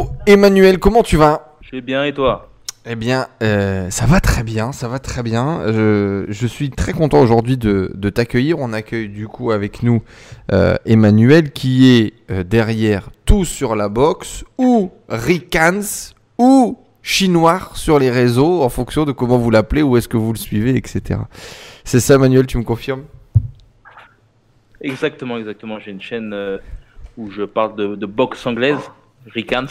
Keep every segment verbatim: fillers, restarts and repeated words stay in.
Hello Emmanuel, comment tu vas? Je vais bien et toi? Eh bien, euh, ça va très bien, ça va très bien. Je, je suis très content aujourd'hui de, de t'accueillir. On accueille du coup avec nous euh, Emmanuel qui est euh, derrière Tout sur la boxe ou Ricans ou Chinois sur les réseaux en fonction de comment vous l'appelez, où est-ce que vous le suivez, et cetera. C'est ça Emmanuel, tu me confirmes? Exactement, exactement. J'ai une chaîne euh, où je parle de, de boxe anglaise, Ricans.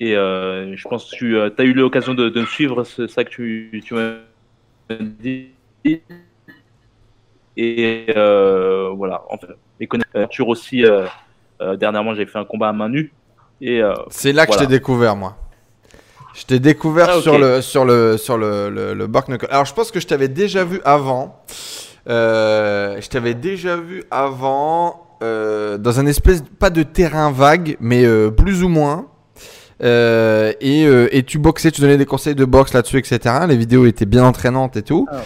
Et euh, je pense que tu euh, as eu l'occasion de, de me suivre, c'est ça que tu, tu m'as dit. Et euh, voilà, enfin, et connaître Arthur aussi, euh, euh, dernièrement j'ai fait un combat à main nue. Et, euh, c'est là voilà. que je t'ai découvert moi. Je t'ai découvert ah, okay. sur, le, sur, le, sur le, le, le Bare Knuckle. Alors je pense que je t'avais déjà vu avant, euh, je t'avais déjà vu avant euh, dans un espèce, pas de terrain vague, mais euh, plus ou moins. Euh, et, euh, et tu boxais, tu donnais des conseils de boxe là-dessus, et cetera. Les vidéos étaient bien entraînantes et tout. Ah.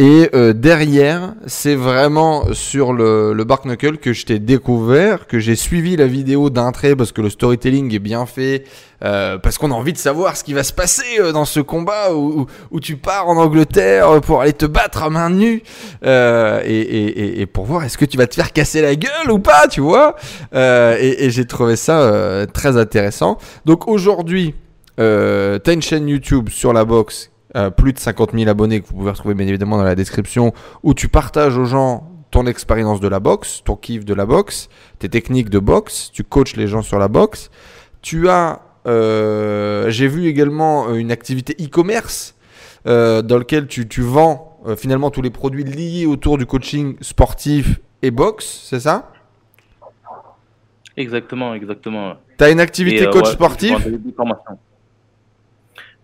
Et euh, derrière, c'est vraiment sur le, le Bare Knuckle que je t'ai découvert, que j'ai suivi la vidéo d'un trait parce que le storytelling est bien fait, euh, parce qu'on a envie de savoir ce qui va se passer euh, dans ce combat où, où, où tu pars en Angleterre pour aller te battre à main nue euh, et, et, et pour voir est-ce que tu vas te faire casser la gueule ou pas, tu vois. Euh, et, et j'ai trouvé ça euh, très intéressant. Donc aujourd'hui, euh, t'as une chaîne YouTube sur la boxe. Euh, plus de cinquante mille abonnés que vous pouvez retrouver bien évidemment dans la description, où tu partages aux gens ton expérience de la boxe, ton kiff de la boxe, tes techniques de boxe, tu coaches les gens sur la boxe. Tu as, euh, j'ai vu également une activité e-commerce euh, dans laquelle tu, tu vends euh, finalement tous les produits liés autour du coaching sportif et boxe, c'est ça ? Exactement, exactement. Tu as une activité et, coach euh, ouais, sportif ?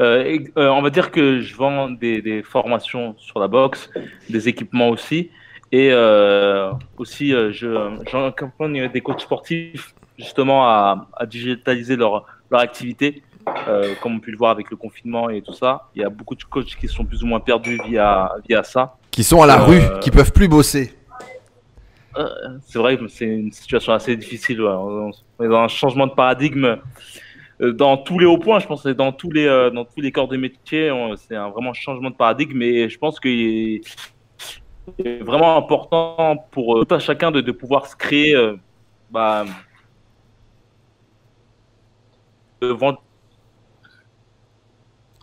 Euh, euh, on va dire que je vends des, des formations sur la boxe, des équipements aussi, et euh, aussi euh, je, j'accompagne des coachs sportifs justement à, à digitaliser leur, leur activité, euh, comme on peut le voir avec le confinement et tout ça. Il y a beaucoup de coachs qui sont plus ou moins perdus via, via ça. Qui sont à la euh, rue, qui peuvent plus bosser. Euh, c'est vrai que c'est une situation assez difficile. Ouais. On, on est dans un changement de paradigme. Dans tous les hauts points, je pense que dans tous les, euh, dans tous les corps de métier, on, c'est un vraiment changement de paradigme. Et je pense qu'il est, il est vraiment important pour euh, tout à chacun de, de pouvoir se créer, euh, bah, de vendre.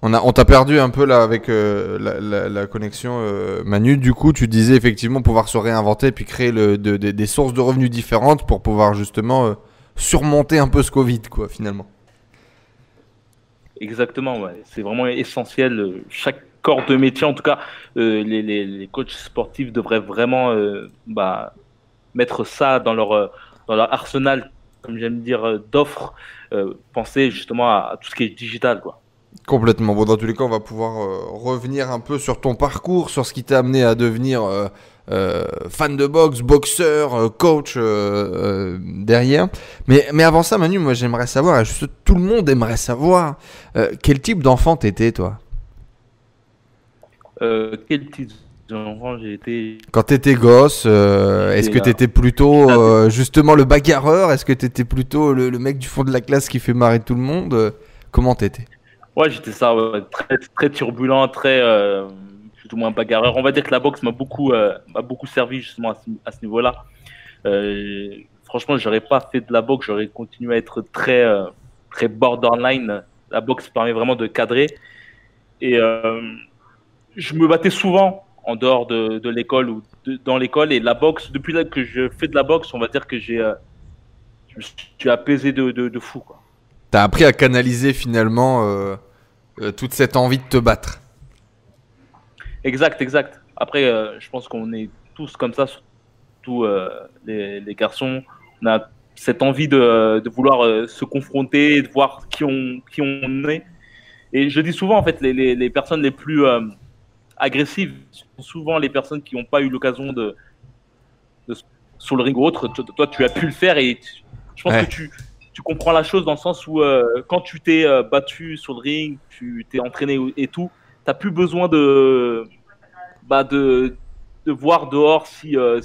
On, a, on t'a perdu un peu là avec euh, la, la, la connexion, euh, Manu. Du coup, tu disais effectivement pouvoir se réinventer et puis créer le, de, de, des sources de revenus différentes pour pouvoir justement euh, surmonter un peu ce Covid, quoi, finalement. Exactement, ouais. C'est vraiment essentiel. Chaque corps de métier, en tout cas, euh, les, les, les coachs sportifs devraient vraiment euh, bah, mettre ça dans leur, dans leur arsenal, comme j'aime dire, d'offres. Euh, penser justement à, à tout ce qui est digital, quoi. Complètement. Bon, dans tous les cas, on va pouvoir euh, revenir un peu sur ton parcours, sur ce qui t'a amené à devenir euh, euh, fan de boxe, boxeur, euh, coach euh, euh, derrière. Mais, mais avant ça, Manu, moi, j'aimerais savoir, et juste, tout le monde aimerait savoir, euh, quel type d'enfant t'étais, toi ? euh, Quel type d'enfant j'ai été ? Quand t'étais gosse, euh, est-ce que t'étais plutôt euh, justement le bagarreur ? Est-ce que t'étais plutôt le, le mec du fond de la classe qui fait marrer tout le monde ? Comment t'étais ? Ouais, j'étais ça, ouais, très, très turbulent, très euh, plus ou moins bagarreur. On va dire que la boxe m'a beaucoup, euh, m'a beaucoup servi justement à ce, à ce niveau-là. Euh, franchement, j'aurais pas fait de la boxe, j'aurais continué à être très, euh, très borderline. La boxe permet vraiment de cadrer. Et euh, je me battais souvent en dehors de, de l'école ou de, dans l'école. Et la boxe, depuis là que je fais de la boxe, on va dire que j'ai, euh, je me suis apaisé de, de, de fou, quoi. T'as appris à canaliser finalement euh, euh, toute cette envie de te battre. Exact, exact. Après, euh, je pense qu'on est tous comme ça, surtout euh, les, les garçons. On a cette envie de, de vouloir euh, se confronter, de voir qui on, qui on est. Et je dis souvent, en fait, les, les, les personnes les plus euh, agressives sont souvent les personnes qui n'ont pas eu l'occasion de, de, sur le ring ou autre. Toi, tu as pu le faire et tu, je pense ouais. que tu... Tu comprends la chose dans le sens où euh, quand tu t'es euh, battu sur le ring, tu t'es entraîné et tout, t'as plus besoin de, bah de, de voir dehors si, euh,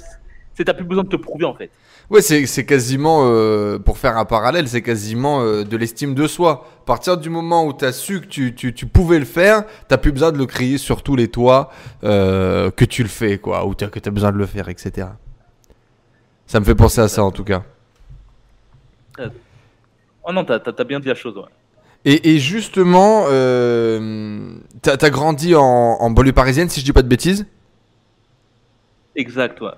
C'est t'as plus besoin de te prouver en fait. Ouais, c'est, c'est quasiment, euh, pour faire un parallèle, c'est quasiment euh, de l'estime de soi. À partir du moment où tu as su que tu, tu, tu pouvais le faire, t'as plus besoin de le crier sur tous les toits euh, que tu le fais, quoi, ou t'as, que tu as besoin de le faire, et cetera. Ça me fait penser à ça en tout cas. Oh non, t'as, t'as bien dit la chose, ouais. Et, et justement, euh, t'as, t'as grandi en, en banlieue parisienne, si je dis pas de bêtises ? Exact, ouais.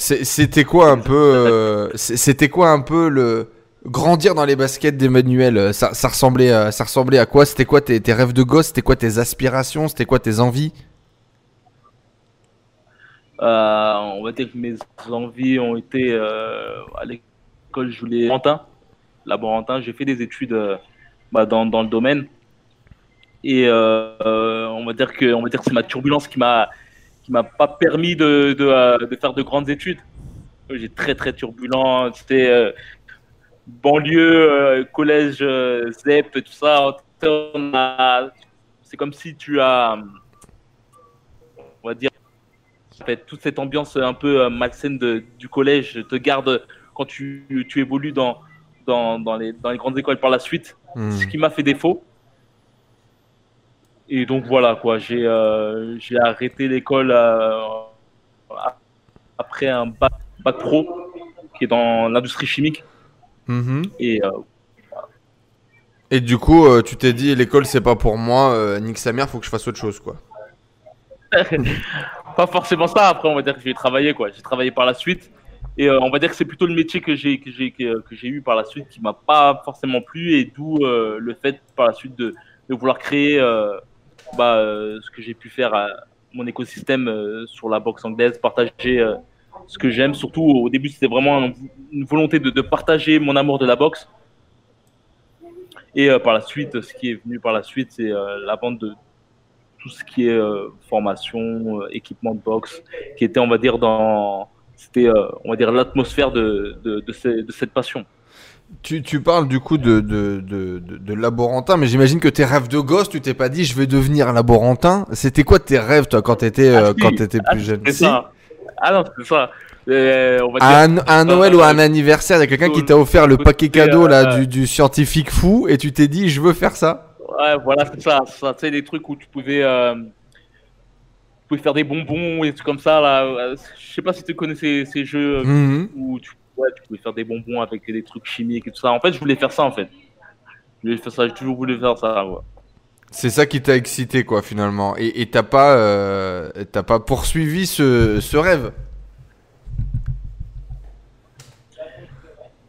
C'est, c'était quoi un peu, euh, c'était quoi un peu le grandir dans les baskets d'Emmanuel ? Ça, ça ressemblait, à, ça ressemblait à quoi ? C'était quoi tes, tes rêves de gosse ? C'était quoi tes aspirations ? C'était quoi tes envies ? euh, On va dire que mes envies ont été euh, à l'école, je voulais Laborantin, Laborantin. J'ai fait des études euh, bah, dans dans le domaine et euh, on va dire que, on va dire que c'est ma turbulence qui m'a qui m'a pas permis de, de, de faire de grandes études. J'ai très très turbulent, c'était euh, banlieue, euh, collège, euh, Z E P, tout ça. On a, c'est comme si tu as, on va dire, en fait, toute cette ambiance un peu euh, malsaine de, du collège te garde quand tu, tu évolues dans, dans, dans, les, dans les grandes écoles par la suite, mmh. Ce qui m'a fait défaut. Et donc voilà quoi, j'ai euh, j'ai arrêté l'école euh, après un bac, bac pro qui est dans l'industrie chimique. Mmh. Et euh, voilà. Et du coup, euh, tu t'es dit l'école c'est pas pour moi, euh, nique sa mère, faut que je fasse autre chose quoi. Pas forcément ça. Après, on va dire que j'ai travaillé quoi, j'ai travaillé par la suite. Et euh, on va dire que c'est plutôt le métier que j'ai que j'ai que, que j'ai eu par la suite qui m'a pas forcément plu et d'où euh, le fait par la suite de de vouloir créer euh, Bah, euh, ce que j'ai pu faire, euh, mon écosystème euh, sur la boxe anglaise, partager euh, ce que j'aime. Surtout au début, c'était vraiment un, une volonté de, de partager mon amour de la boxe. Et euh, par la suite, ce qui est venu par la suite, c'est euh, la vente de tout ce qui est euh, formation, euh, équipement de boxe, qui était, on va dire, dans, c'était, euh, on va dire, l'atmosphère de, de, de, ces, de cette passion. Tu, tu parles du coup de, de, de, de, de Laborantin, mais j'imagine que tes rêves de gosse, tu t'es pas dit je vais devenir Laborantin. C'était quoi tes rêves toi quand t'étais, ah, euh, si. quand t'étais ah, plus jeune si. ça. Ah non, c'est ça. Euh, on va à un, à un Noël euh, ou à un anniversaire, il y a quelqu'un qui t'a offert le paquet cadeau euh, là, du, du scientifique fou et tu t'es dit je veux faire ça. Ouais, voilà, c'est ça. ça tu sais, des trucs où tu pouvais, euh, tu pouvais faire des bonbons et tout comme ça. Là. Je sais pas si tu connaissais ces jeux mm-hmm. où tu Ouais, tu pouvais faire des bonbons avec des trucs chimiques et tout ça. En fait, je voulais faire ça, en fait. Je voulais faire ça, j'ai toujours voulu faire ça, ouais. C'est ça qui t'a excité, quoi, finalement. Et, et t'as pas, euh, t'as pas poursuivi ce, ce rêve ?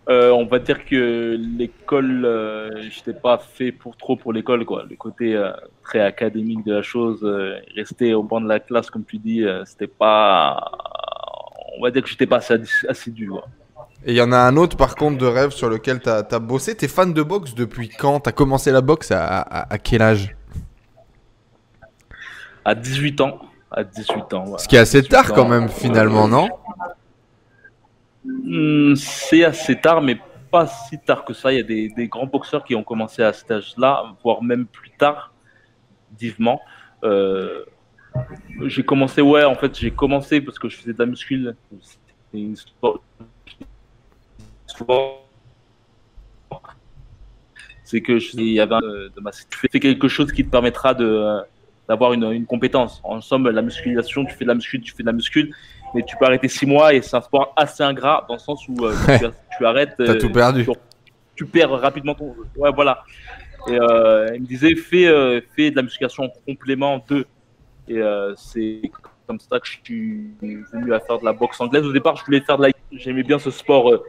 euh, On va dire que l'école, euh, j'étais pas fait pour trop pour l'école, quoi. Le côté euh, très académique de la chose, euh, rester au banc de la classe, comme tu dis, euh, c'était pas... On va dire que j'étais pas assez, assez dur, quoi. Et il y en a un autre par contre de rêve sur lequel t'as, t'as bossé. T'es fan de boxe depuis quand ? T'as commencé la boxe à, à, à quel âge ? À dix-huit ans. À dix-huit ans, ouais. Ce qui est assez tard quand même finalement, euh... non ? C'est assez tard, mais pas si tard que ça. Il y a des, des grands boxeurs qui ont commencé à cet âge-là, voire même plus tard, vivement. Euh... J'ai commencé, ouais, en fait j'ai commencé parce que je faisais de la muscule. C'était une sport... C'est que je, il y avait un, de, de, tu fais quelque chose qui te permettra de euh, d'avoir une, une compétence. En somme, la musculation, tu fais de la muscu, tu fais de la muscu, mais tu peux arrêter six mois et c'est un sport assez ingrat dans le sens où euh, tu, tu arrêtes, t'as euh, tout perdu. Tu, tu perds rapidement ton. Ouais, voilà. Et euh, il me disait fais euh, fais de la musculation en complément de. Et euh, c'est comme ça que je suis venu à faire de la boxe anglaise. Au départ, je voulais faire de la. J'aimais bien ce sport. Euh,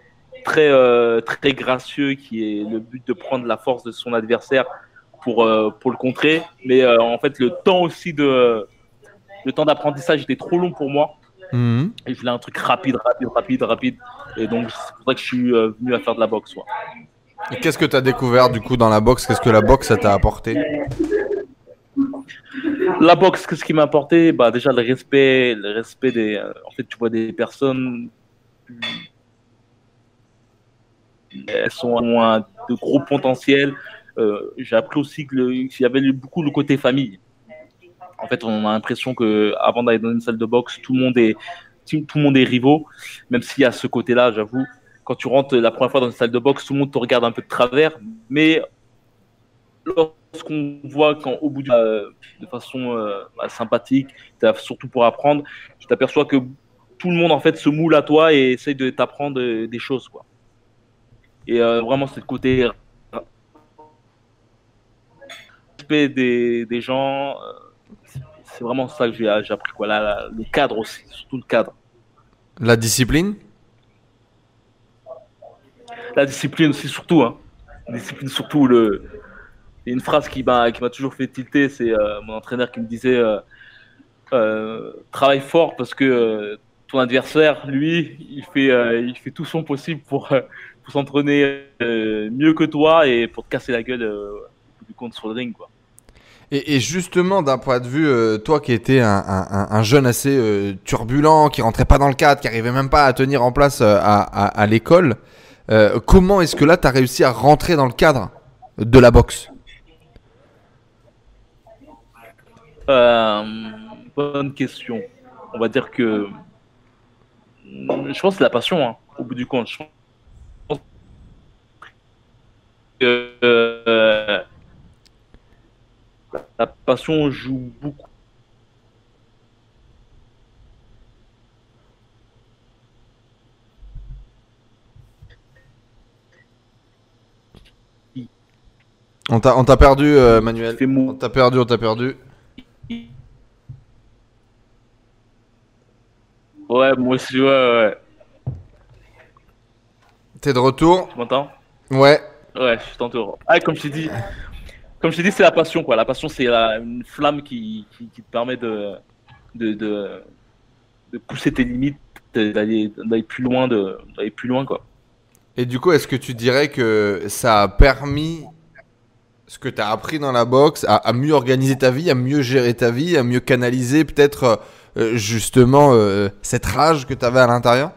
très euh, très gracieux qui est le but de prendre la force de son adversaire pour euh, pour le contrer, mais euh, en fait le temps aussi de le temps d'apprentissage était trop long pour moi. Mmh. Et je voulais un truc rapide rapide rapide rapide et donc c'est pour ça que je suis euh, venu à faire de la boxe, ouais. Et qu'est-ce que tu as découvert du coup dans la boxe ? Qu'est-ce que la boxe ça t'a apporté ? La boxe, qu'est-ce qui m'a apporté ? Bah déjà le respect, le respect des euh, en fait tu vois des personnes elles sont un, de gros potentiel. Euh, j'ai appris aussi que le, qu'il y avait beaucoup le côté famille. En fait, on a l'impression que avant d'aller dans une salle de boxe, tout le monde est team, tout le monde est rivaux, même s'il y a ce côté-là, j'avoue, quand tu rentres la première fois dans une salle de boxe, tout le monde te regarde un peu de travers, mais lorsqu'on voit quand au bout du euh, de façon euh, sympathique, t'as surtout pour apprendre, tu t'aperçois que tout le monde en fait se moule à toi et essaye de t'apprendre des choses, quoi. Et euh, vraiment, c'est le côté respect des, des gens. C'est vraiment ça que j'ai appris, quoi. La, la, le cadre aussi, surtout le cadre. La discipline. La discipline aussi, surtout. Hein. La discipline, surtout. Le... Une phrase qui m'a qui m'a toujours fait tilter, c'est euh, mon entraîneur qui me disait euh, euh, travaille fort parce que euh, ton adversaire, lui, il fait euh, il fait tout son possible pour euh, pour s'entraîner euh, mieux que toi et pour te casser la gueule euh, du compte sur le ring, quoi. Et, et justement, d'un point de vue, euh, toi qui étais un, un, un jeune assez euh, turbulent, qui rentrait pas dans le cadre, qui arrivait même pas à tenir en place euh, à, à, à l'école, euh, comment est-ce que là, tu as réussi à rentrer dans le cadre de la boxe ? euh, Bonne question. On va dire que je pense que c'est la passion, hein, au bout du compte. Je pense que... Euh... la passion joue beaucoup. On t'a, on t'a perdu, euh, Manuel. On t'a perdu, on t'a perdu. Ouais, moi aussi, ouais, ouais. T'es de retour. Tu m'entends ? Ouais. Ouais, je suis de retour. Ah, comme je t'ai dit... Comme je t'ai dit, c'est la passion, quoi. La passion, c'est la, une flamme qui, qui, qui te permet de, de, de, de pousser tes limites, d'aller, d'aller plus loin, de, d'aller plus loin, quoi. Et du coup, est-ce que tu dirais que ça a permis ce que tu as appris dans la boxe à, à mieux organiser ta vie, à mieux gérer ta vie, à mieux canaliser peut-être euh, justement euh, cette rage que tu avais à l'intérieur ?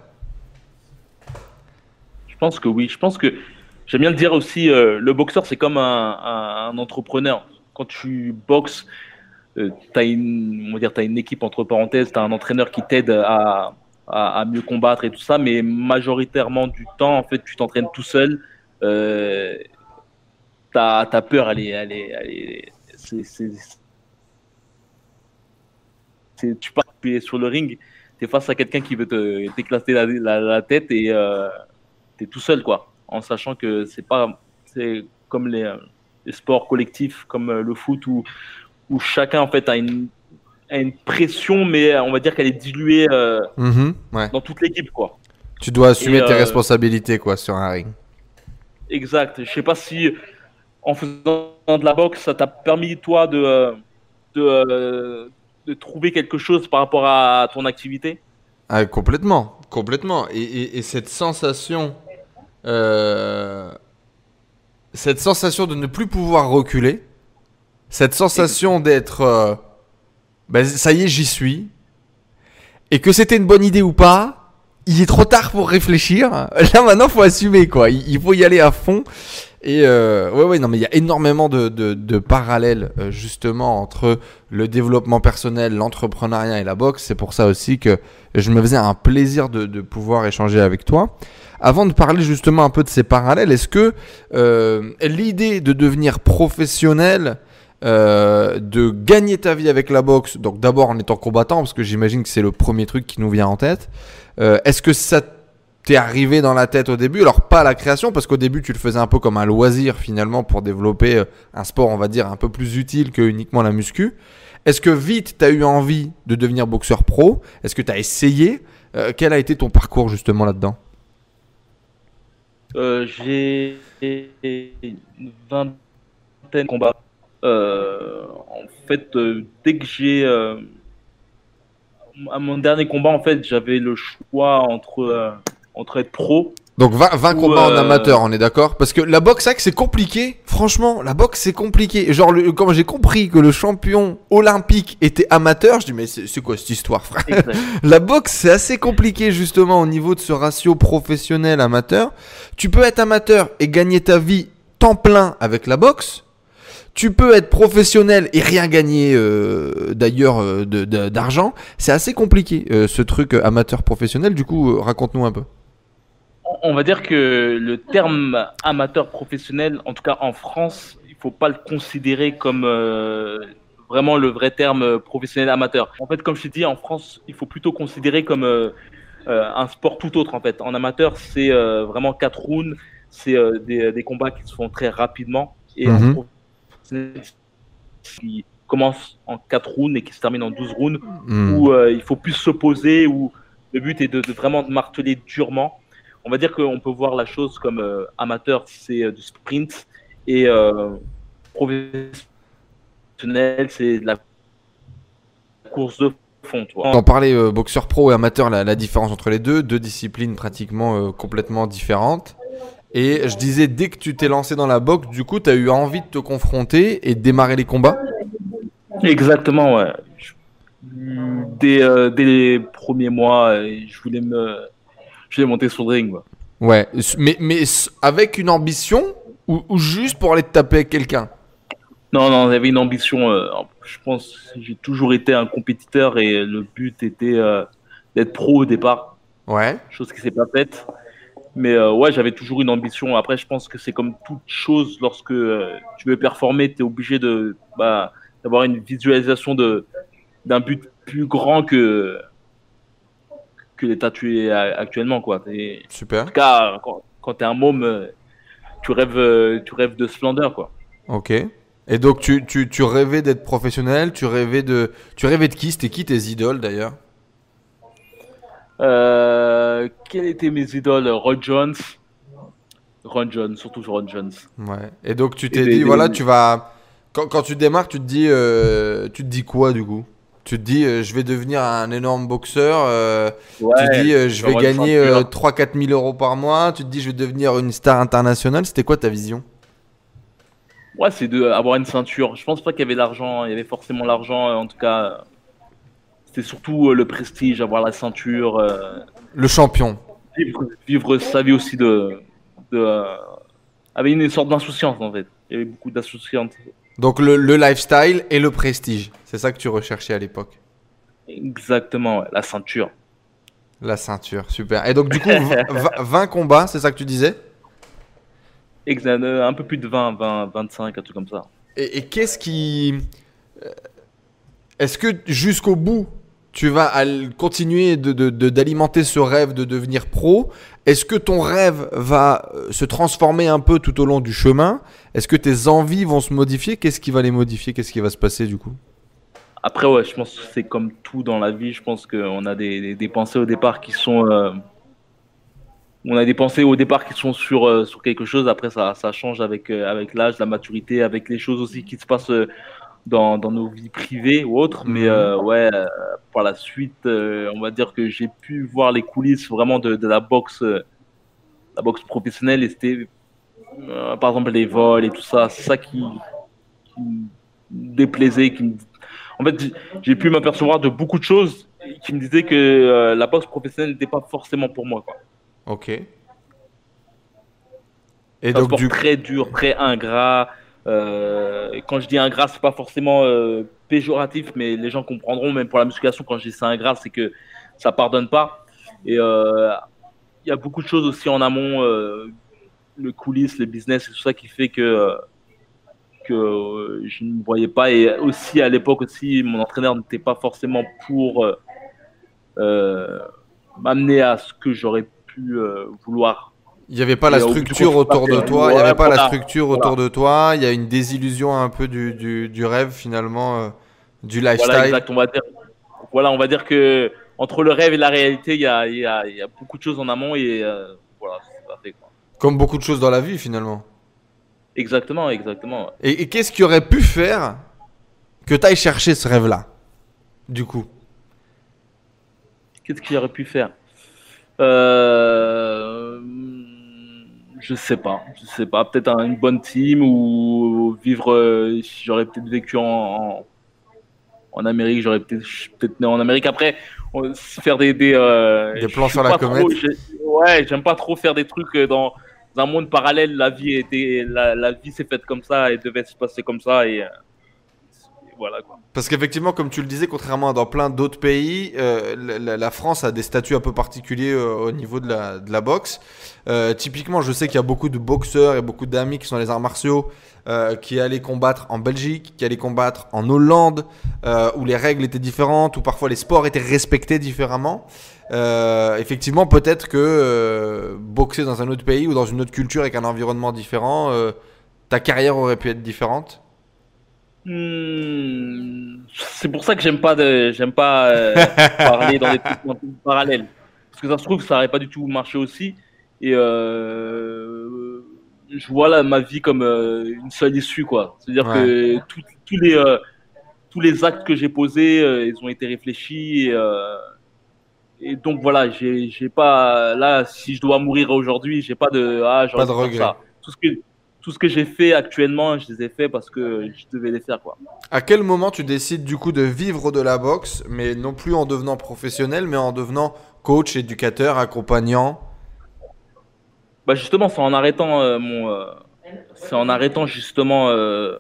Je pense que oui. Je pense que... J'aime bien le dire aussi, euh, le boxeur, c'est comme un, un, un entrepreneur. Quand tu boxes, euh, t'as une, on va dire, t'as une équipe, entre parenthèses, t'as un entraîneur qui t'aide à, à, à mieux combattre et tout ça, mais majoritairement du temps, en fait, tu t'entraînes tout seul. Euh, t'as, t'as peur, elle est, elle est, elle est, c'est, c'est, c'est, tu pars sur le ring, t'es face à quelqu'un qui veut te, t'éclater la, la, la tête et euh, t'es tout seul, quoi. En sachant que c'est pas, c'est comme les, les sports collectifs, comme le foot, où, où chacun en fait a une, a une pression, mais on va dire qu'elle est diluée euh, mmh, ouais. dans toute l'équipe, quoi. Tu dois assumer et, tes euh, responsabilités, quoi, sur un ring. Exact. Je sais pas si en faisant de la boxe, ça t'a permis toi de, de, de trouver quelque chose par rapport à ton activité. Ah, complètement, complètement. Et, et, et cette sensation. Euh, cette sensation de ne plus pouvoir reculer, cette sensation d'être euh, ben, ça y est, j'y suis, et que c'était une bonne idée ou pas, il est trop tard pour réfléchir. Là maintenant, faut assumer, quoi. Il, il faut y aller à fond. Et euh, ouais, ouais, non, mais il y a énormément de, de, de parallèles euh, justement entre le développement personnel, l'entrepreneuriat et la boxe. C'est pour ça aussi que je me faisais un plaisir de, de pouvoir échanger avec toi. Avant de parler justement un peu de ces parallèles, est-ce que euh, l'idée de devenir professionnel, euh, de gagner ta vie avec la boxe, donc d'abord en étant combattant, parce que j'imagine que c'est le premier truc qui nous vient en tête, euh, est-ce que ça t'es arrivé dans la tête au début? Alors pas à la création, parce qu'au début tu le faisais un peu comme un loisir finalement pour développer un sport, on va dire, un peu plus utile que uniquement la muscu. Est-ce que vite tu as eu envie de devenir boxeur pro? Est-ce que tu as essayé? euh, Quel a été ton parcours justement là-dedans? Euh, j'ai une vingtaine de combats. Euh, en fait, euh, dès que j'ai... Euh, à mon dernier combat, en fait, j'avais le choix entre, euh, entre être pro. Donc vingt, vingt ou, combats euh... en amateur, on est d'accord? Parce que la boxe, c'est compliqué. Franchement, la boxe, c'est compliqué. Genre, le, quand j'ai compris que le champion olympique était amateur, je dis, mais c'est, c'est quoi cette histoire, frère? La boxe, c'est assez compliqué, justement, au niveau de ce ratio professionnel-amateur. Tu peux être amateur et gagner ta vie temps plein avec la boxe. Tu peux être professionnel et rien gagner euh, d'ailleurs euh, de, de, d'argent. C'est assez compliqué euh, ce truc amateur professionnel. Du coup, euh, raconte-nous un peu. On va dire que le terme amateur professionnel, en tout cas en France, il ne faut pas le considérer comme euh, vraiment le vrai terme professionnel amateur. En fait, comme je t'ai dit, en France, il faut plutôt considérer comme euh, euh, un sport tout autre. En fait, en amateur, c'est euh, vraiment quatre rounds, c'est euh, des, des combats qui se font très rapidement et mmh. on qui commence en quatre rounds et qui se termine en douze rounds, mmh. où euh, il faut plus s'opposer, où le but est de, de vraiment marteler durement. On va dire qu'on peut voir la chose comme euh, amateur, c'est euh, du sprint, et euh, professionnel, c'est de la course de fond. T'en parlais, euh, boxeur pro et amateur, la, la différence entre les deux, deux disciplines pratiquement euh, complètement différentes. Et je disais, dès que tu t'es lancé dans la boxe, du coup, tu as eu envie de te confronter et de démarrer les combats ? Exactement, ouais. Dès, euh, dès les premiers mois, je voulais, me... je voulais monter sur le ring. Quoi. Ouais, mais, mais avec une ambition ou, ou juste pour aller te taper avec quelqu'un ? Non, non, j'avais une ambition. Euh, je pense que j'ai toujours été un compétiteur et le but était euh, d'être pro au départ. Ouais. Chose qui s'est pas faite. Mais euh, ouais, j'avais toujours une ambition. Après, je pense que c'est comme toute chose, lorsque euh, tu veux performer, tu es obligé de, bah, d'avoir une visualisation de, d'un but plus grand que, que l'état tu es actuellement. Quoi. Et, super. En tout cas, quand, quand tu es un môme, tu rêves, tu rêves de splendeur. Quoi. Ok. Et donc, tu, tu, tu rêvais d'être professionnel, tu rêvais de, tu rêvais de qui ? C'était qui tes idoles d'ailleurs ? Euh, quelles étaient mes idoles ? Ron Jones, Ron Jones, surtout Ron Jones. Ouais. Et donc tu t'es et dit des, voilà, des... tu vas quand, quand tu démarres, tu te dis, euh, tu te dis quoi du coup ? Tu te dis, euh, je vais devenir un énorme boxeur. Euh, ouais, tu te dis, euh, je vais gagner euh, trois à quatre mille euros par mois. Tu te dis, je vais devenir une star internationale. C'était quoi ta vision ? Ouais, c'est de avoir une ceinture. Je pense pas qu'il y avait l'argent. Il y avait forcément l'argent, en tout cas. C'était surtout euh, le prestige, avoir la ceinture. Euh, le champion. Vivre, vivre sa vie aussi de... de euh, avec une sorte d'insouciance, en fait. Il y avait beaucoup d'insouciance. Donc, le, le lifestyle et le prestige. C'est ça que tu recherchais à l'époque. Exactement, ouais, la ceinture. La ceinture, super. Et donc, du coup, vingt combats, c'est ça que tu disais ? Exact, euh, un peu plus de vingt, vingt, vingt-cinq, un truc comme ça. Et, et qu'est-ce qui... Euh, est-ce que jusqu'au bout... Tu vas continuer de, de, de, d'alimenter ce rêve de devenir pro. Est-ce que ton rêve va se transformer un peu tout au long du chemin ? Est-ce que tes envies vont se modifier ? Qu'est-ce qui va les modifier ? Qu'est-ce qui va se passer du coup ? Après, ouais, je pense que c'est comme tout dans la vie. Je pense qu'on a des, des, des pensées au départ qui sont... Euh, on a des pensées au départ qui sont sur, euh, sur quelque chose. Après, ça, ça change avec, euh, avec l'âge, la maturité, avec les choses aussi qui se passent... Euh, Dans, dans nos vies privées ou autres, mais euh, ouais, euh, par la suite, euh, on va dire que j'ai pu voir les coulisses vraiment de, de la boxe, euh, la boxe professionnelle, et c'était, euh, par exemple, les vols et tout ça, c'est ça qui, qui me déplaisait, qui me... en fait, j'ai, j'ai pu m'apercevoir de beaucoup de choses qui me disaient que euh, la boxe professionnelle n'était pas forcément pour moi, quoi. Ok. Et c'est donc un sport du... très dur, très ingrat. Euh, quand je dis ingrat, c'est pas forcément euh, péjoratif, mais les gens comprendront. Même pour la musculation, quand je dis c'est ingrat, c'est que ça pardonne pas. Et il euh, y a beaucoup de choses aussi en amont, euh, le coulisses, le business, et tout ça qui fait que que euh, je ne voyais pas. Et aussi à l'époque aussi, mon entraîneur n'était pas forcément pour euh, euh, m'amener à ce que j'aurais pu euh, vouloir. Il n'y avait pas la structure autour de toi, il n'y avait pas la structure autour de toi, il y a une désillusion un peu du, du, du rêve finalement, euh, du lifestyle. Voilà, exact, on va dire, voilà, on va dire que entre le rêve et la réalité, il y a, y, a, y a beaucoup de choses en amont et euh, voilà, c'est parfait. Quoi. Comme beaucoup de choses dans la vie finalement. Exactement, exactement. Ouais. Et, et qu'est-ce qui aurait pu faire que tu ailles chercher ce rêve-là, du coup ? Qu'est-ce qui aurait pu faire ? Euh... Je sais pas, je sais pas. Peut-être une bonne team ou vivre. Euh, j'aurais peut-être vécu en, en, en Amérique, j'aurais peut-être, peut-être né en Amérique. Après, on, faire des des, euh, des plans sur la comète. Trop, ouais, j'aime pas trop faire des trucs dans un monde parallèle, la vie était, la, la vie s'est faite comme ça et devait se passer comme ça et, euh, et voilà quoi. Parce qu'effectivement, comme tu le disais, contrairement à dans plein d'autres pays, euh, la, la France a des statuts un peu particuliers euh, au niveau de la, de la boxe. Euh, typiquement, je sais qu'il y a beaucoup de boxeurs et beaucoup d'amis qui sont dans les arts martiaux, euh, qui allaient combattre en Belgique, qui allaient combattre en Hollande, euh, où les règles étaient différentes, où parfois les sports étaient respectés différemment. Euh, effectivement, peut-être que euh, boxer dans un autre pays ou dans une autre culture avec un environnement différent, euh, ta carrière aurait pu être différente. Mmh, c'est pour ça que j'aime pas, de, j'aime pas euh, parler dans des trucs parallèles, parce que ça se trouve ça aurait pas du tout marché aussi. Et euh, je vois là ma vie comme euh, une seule issue, quoi. C'est-à-dire ouais. que tout, tout les, euh, tous les actes que j'ai posés, euh, ils ont été réfléchis. Et, euh, Et donc voilà, j'ai, j'ai pas là si je dois mourir aujourd'hui, j'ai pas de ah pas de regret. Tout ce que tout ce que j'ai fait actuellement, je les ai fait parce que je devais les faire quoi. À quel moment tu décides du coup de vivre de la boxe, mais non plus en devenant professionnel, mais en devenant coach, éducateur, accompagnant? Bah justement, c'est en arrêtant euh, mon, euh, c'est en arrêtant justement euh,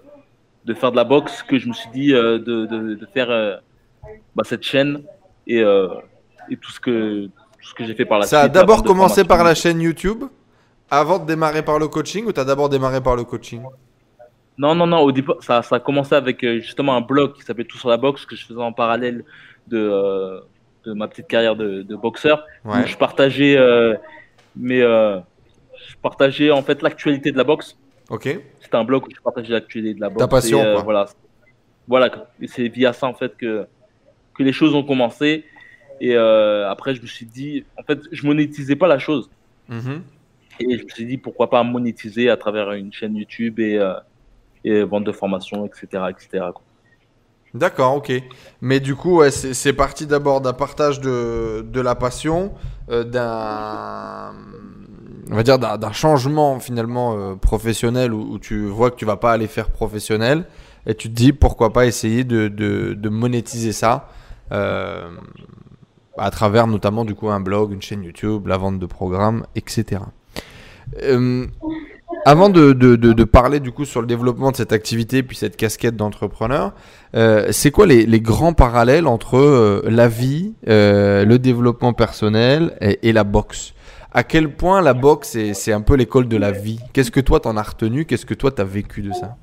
de faire de la boxe que je me suis dit euh, de, de de faire euh, bah, cette chaîne et euh, et tout ce que, tout ce que j'ai fait par la suite. Ça a d'abord commencé par la chaîne YouTube avant de démarrer par le coaching, ou tu as d'abord démarré par le coaching? Non, non, non. Au départ, ça, ça a commencé avec justement un blog qui s'appelait Tout sur la boxe, que je faisais en parallèle de, euh, de ma petite carrière de, de boxeur. Ouais. Donc, je partageais, euh, mais, euh, je partageais en fait l'actualité de la boxe. Ok. C'était un blog où je partageais l'actualité de la boxe. Ta passion, et, euh, quoi. Voilà. Voilà. Et c'est via ça en fait que, que les choses ont commencé. Et euh, après, je me suis dit, en fait, je monétisais pas la chose. Mmh. Et je me suis dit, pourquoi pas monétiser à travers une chaîne YouTube et, euh, et vente de formation, et cetera, et cetera. D'accord, ok. Mais du coup, ouais, c'est, c'est parti d'abord d'un partage de, de la passion, euh, d'un, on va dire d'un, d'un changement finalement euh, professionnel où, où tu vois que tu vas pas aller faire professionnel et tu te dis, pourquoi pas essayer de, de, de monétiser ça. Euh, à travers notamment du coup un blog, une chaîne YouTube, la vente de programmes, et cetera. Euh, avant de, de, de, de parler du coup sur le développement de cette activité puis cette casquette d'entrepreneur, euh, c'est quoi les, les grands parallèles entre euh, la vie, euh, le développement personnel et, et la boxe? À quel point la boxe est, c'est un peu l'école de la vie? Qu'est-ce que toi t'en as retenu? Qu'est-ce que toi t'as vécu de ça?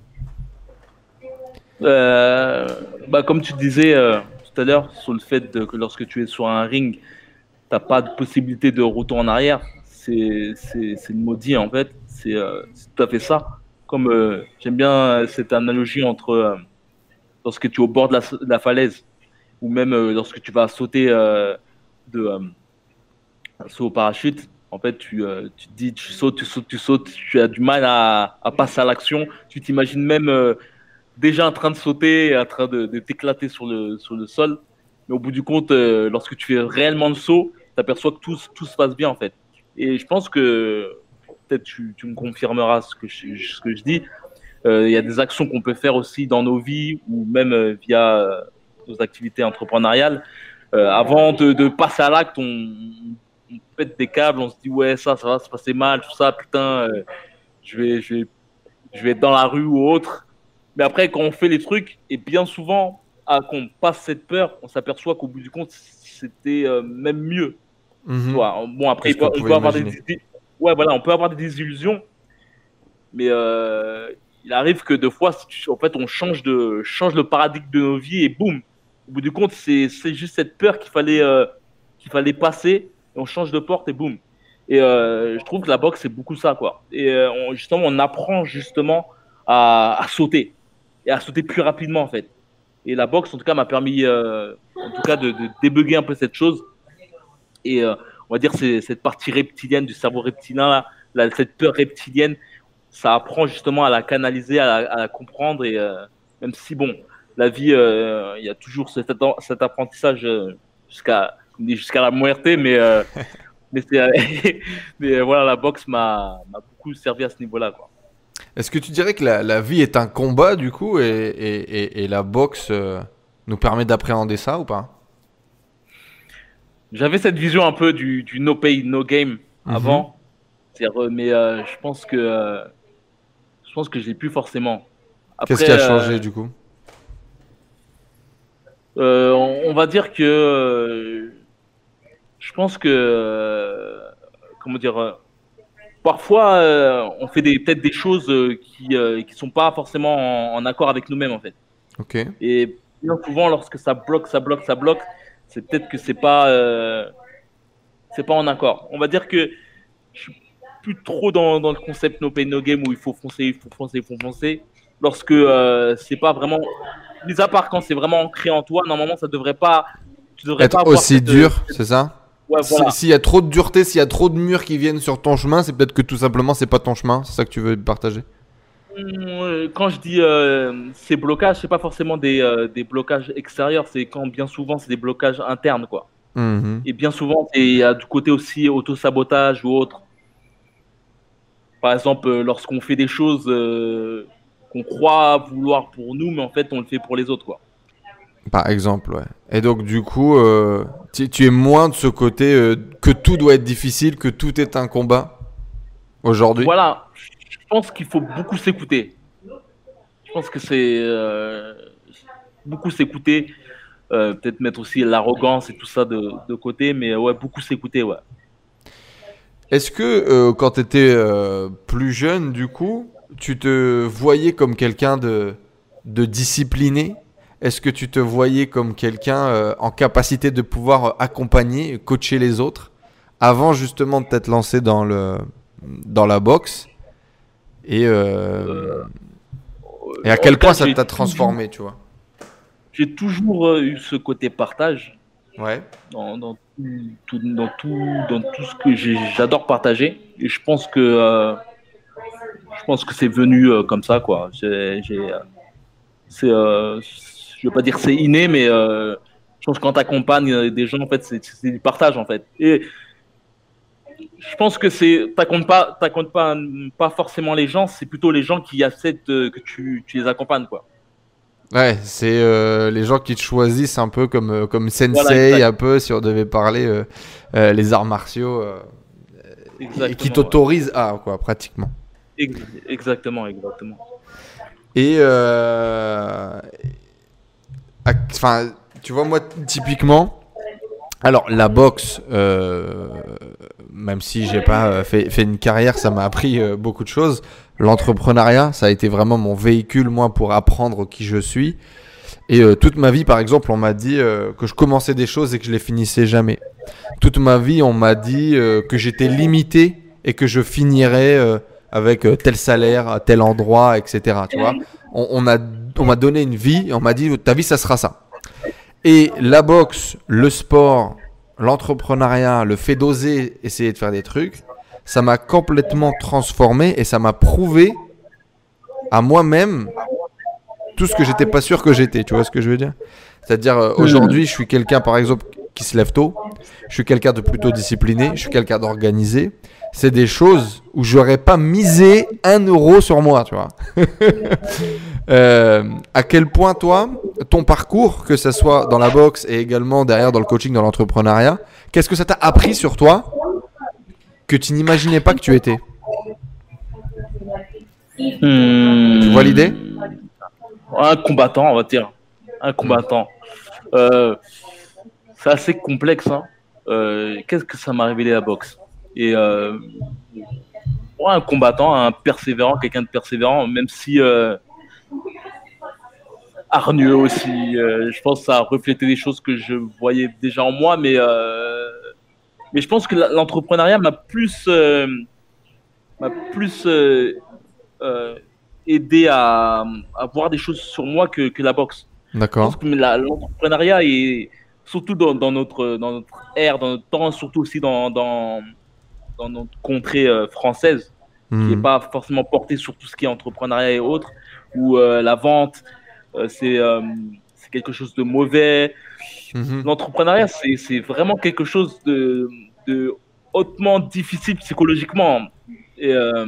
euh, bah, Comme tu disais... Euh... tout à l'heure sur le fait de, que lorsque tu es sur un ring, tu n'as pas de possibilité de retour en arrière. C'est, c'est, c'est le maudit en fait. C'est, euh, c'est tout à fait ça. Comme euh, j'aime bien cette analogie entre euh, lorsque tu es au bord de la, de la falaise, ou même euh, lorsque tu vas sauter euh, de euh, un saut au parachute. En fait, tu, euh, tu te dis, tu sautes, tu sautes, tu sautes. Tu as du mal à, à passer à l'action. Tu t'imagines même... Euh, déjà en train de sauter, en train de, de t'éclater sur le, sur le sol. Mais au bout du compte, euh, lorsque tu fais réellement le saut, tu t'aperçois que tout, tout se passe bien en fait. Et je pense que, peut-être tu, tu me confirmeras ce que je, ce que je dis, il euh, y a des actions qu'on peut faire aussi dans nos vies ou même euh, via euh, nos activités entrepreneuriales. Euh, avant de, de passer à l'acte, on, on pète des câbles, on se dit « ouais, ça, ça va se passer mal, tout ça, putain, euh, je, vais, je, vais, je vais être dans la rue ou autre ». Mais après, quand on fait les trucs, et bien souvent, à, quand on passe cette peur, on s'aperçoit qu'au bout du compte, c'était euh, même mieux. Mmh. Voilà. Bon, après, peut, on peut avoir des, des, ouais, voilà, on peut avoir des désillusions, mais euh, il arrive que deux fois, en fait, on change, de, change le paradigme de nos vies et boum, au bout du compte, c'est, c'est juste cette peur qu'il fallait, euh, qu'il fallait passer, et on change de porte et boum. Et euh, je trouve que la boxe, c'est beaucoup ça, quoi. Et euh, on, justement, on apprend justement à, à sauter. Et à sauter plus rapidement en fait. Et la boxe en tout cas m'a permis euh, en tout cas de, de débugger un peu cette chose. Et euh, on va dire c'est cette partie reptilienne du cerveau reptilien, là, là, cette peur reptilienne, ça apprend justement à la canaliser, à la, à la comprendre. Et euh, même si bon, la vie, il euh, y a toujours cet, cet apprentissage euh, jusqu'à jusqu'à la muerte, mais euh, mais, c'est, euh, mais voilà la boxe m'a, m'a beaucoup servi à ce niveau-là quoi. Est-ce que tu dirais que la, la vie est un combat du coup et, et, et, et la boxe euh, nous permet d'appréhender ça ou pas? J'avais cette vision un peu du, du no pay, no game avant. Mmh. re, mais euh, je pense que euh, je pense que je l'ai plus forcément. Qu'est-ce qui a euh, changé du coup? euh, on, on va dire que euh, je pense que euh, comment dire, euh, parfois euh, on fait peut-être des choses euh, qui euh, qui sont pas forcément en, en accord avec nous-mêmes en fait. Ok. Et bien souvent lorsque ça bloque, ça bloque, ça bloque, c'est peut-être que c'est pas euh, c'est pas en accord. On va dire que je suis plus trop dans, dans le concept no pain no game où il faut foncer, il faut foncer, il faut foncer. Lorsque euh, c'est pas vraiment, mis à part quand c'est vraiment ancré en toi, normalement ça devrait pas, tu devrais être pas aussi cette, dur, cette... c'est ça. Ouais, voilà. S'il y a trop de dureté, s'il y a trop de murs qui viennent sur ton chemin, c'est peut-être que tout simplement c'est pas ton chemin. C'est ça que tu veux partager. Quand je dis euh, ces blocages, c'est pas forcément des, euh, des blocages extérieurs, c'est quand bien souvent c'est des blocages internes quoi. Mmh. Et bien souvent, il y a du côté aussi auto-sabotage ou autre. Par exemple, lorsqu'on fait des choses euh, qu'on croit vouloir pour nous, mais en fait, on le fait pour les autres, quoi. Par exemple, ouais. Et donc, du coup, euh, tu, tu es moins de ce côté euh, que tout doit être difficile, que tout est un combat aujourd'hui. Voilà, je pense qu'il faut beaucoup s'écouter. Je pense que c'est euh, beaucoup s'écouter. Euh, peut-être mettre aussi l'arrogance et tout ça de, de côté, mais ouais, beaucoup s'écouter, ouais. Est-ce que euh, quand tu étais euh, plus jeune, du coup, tu te voyais comme quelqu'un de, de discipliné? Est-ce que tu te voyais comme quelqu'un euh, en capacité de pouvoir accompagner, coacher les autres avant justement de t'être lancé dans, le, dans la boxe? Et, euh, euh, et à quel point ça t'a transformé, tu vois? J'ai toujours eu ce côté partage. Ouais. Dans, dans, tout, dans, tout, dans tout ce que j'ai, j'adore partager. Et je pense que, euh, je pense que c'est venu euh, comme ça, quoi. J'ai, j'ai, euh, c'est, euh, je ne veux pas dire que c'est inné, mais euh, je pense que quand tu accompagnes des gens, en fait, c'est, c'est du partage, en fait. Et je pense que tu n'accompagnes pas, t'accompagnes pas, pas forcément les gens, c'est plutôt les gens qui acceptent euh, que tu, tu les accompagnes, quoi. Ouais, c'est euh, les gens qui te choisissent un peu comme, comme sensei, voilà, un peu, si on devait parler, euh, euh, les arts martiaux, euh, et qui t'autorisent ouais. à, quoi, pratiquement. Exactement, exactement. Et, euh, enfin, tu vois, moi, typiquement, alors la boxe, euh, même si j'ai pas fait, fait une carrière, ça m'a appris euh, beaucoup de choses. L'entrepreneuriat, ça a été vraiment mon véhicule, moi, pour apprendre qui je suis. Et euh, toute ma vie, par exemple, on m'a dit euh, que je commençais des choses et que je les finissais jamais. Toute ma vie, on m'a dit euh, que j'étais limité et que je finirais euh, avec euh, tel salaire, à tel endroit, et cetera. Tu vois, on, on a, on m'a donné une vie et on m'a dit, ta vie, ça sera ça. Et la boxe, le sport, l'entrepreneuriat, le fait d'oser essayer de faire des trucs, ça m'a complètement transformé et ça m'a prouvé à moi-même tout ce que j'étais pas sûr que j'étais. Tu vois ce que je veux dire? C'est-à-dire euh, aujourd'hui, je suis quelqu'un par exemple qui se lève tôt, je suis quelqu'un de plutôt discipliné, je suis quelqu'un d'organisé. C'est des choses où j'aurais pas misé un euro sur moi, tu vois. euh, à quel point toi, ton parcours, que ce soit dans la boxe et également derrière dans le coaching, dans l'entrepreneuriat, qu'est-ce que ça t'a appris sur toi que tu n'imaginais pas que tu étais? Hmm. Tu vois l'idée? Un combattant, on va dire. Un combattant. Euh, c'est assez complexe. Hein. Euh, qu'est-ce que ça m'a révélé la boxe? Et euh, ouais, un combattant, un persévérant, quelqu'un de persévérant, même si euh, hargneux aussi. Euh, je pense que ça a reflété des choses que je voyais déjà en moi, mais... Euh, Mais je pense que l'entrepreneuriat m'a plus, euh, m'a plus euh, euh, aidé à, à voir des choses sur moi que, que la boxe. D'accord. Je pense que la, l'entrepreneuriat, est, surtout dans, dans, notre, dans notre ère, dans notre temps, surtout aussi dans, dans, dans notre contrée euh, française, mmh. qui n'est pas forcément portée sur tout ce qui est entrepreneuriat et autres, où euh, la vente, euh, c'est, euh, c'est quelque chose de mauvais. Mmh. L'entrepreneuriat, c'est, c'est vraiment quelque chose de, de hautement difficile psychologiquement. Et euh,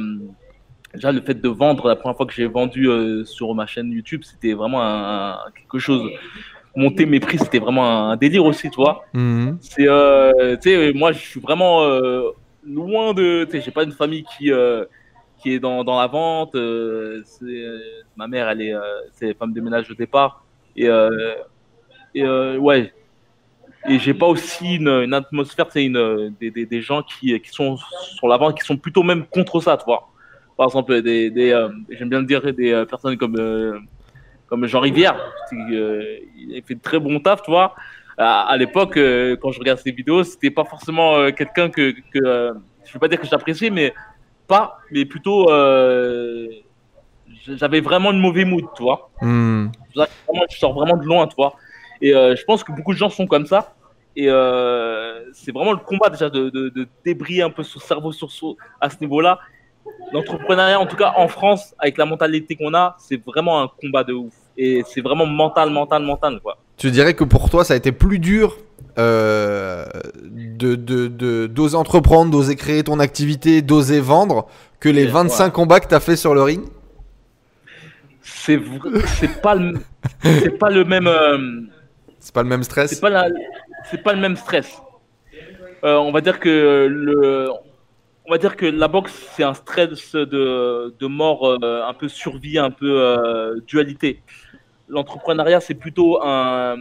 déjà, le fait de vendre, la première fois que j'ai vendu euh, sur ma chaîne YouTube, c'était vraiment un, un, quelque chose. Monter mes prix, c'était vraiment un, un délire aussi, tu vois. Mmh. C'est, euh, tu sais, moi, je suis vraiment euh, loin de, tu sais, j'ai pas une famille qui euh, qui est dans dans la vente. Euh, c'est, euh, ma mère, elle est, euh, c'est femme de ménage au départ, et euh, et euh, ouais. Et j'ai pas aussi une, une atmosphère, c'est une des, des des gens qui qui sont sur la vente, qui sont plutôt même contre ça, tu vois. Par exemple, des des euh, j'aime bien dire des personnes comme euh, comme Jean Rivière, qui, euh, il fait de très bon taf, tu vois. À, à l'époque, euh, quand je regarde ses vidéos, c'était pas forcément euh, quelqu'un que, que euh, je vais pas dire que j'appréciais, mais pas, mais plutôt, euh, j'avais vraiment une mauvaise mood, tu vois. Mm. Je sors vraiment de loin, tu vois. Et euh, je pense que beaucoup de gens sont comme ça. Et euh, c'est vraiment le combat déjà de, de, de débriller un peu son cerveau sur son, à ce niveau-là. L'entrepreneuriat, en tout cas en France, avec la mentalité qu'on a, c'est vraiment un combat de ouf. Et c'est vraiment mental, mental, mental, quoi. Tu dirais que pour toi, ça a été plus dur euh, de, de, de, d'oser entreprendre, d'oser créer ton activité, d'oser vendre que les vingt-cinq ouais. combats que tu as fait sur le ring? C'est vrai, c'est pas le, c'est pas le même. Euh, c'est pas le même stress. C'est pas, la, c'est pas le même stress. Euh, on va dire que le, on va dire que la boxe, c'est un stress de, de mort, euh, un peu survie, un peu euh, dualité. L'entrepreneuriat, c'est plutôt un.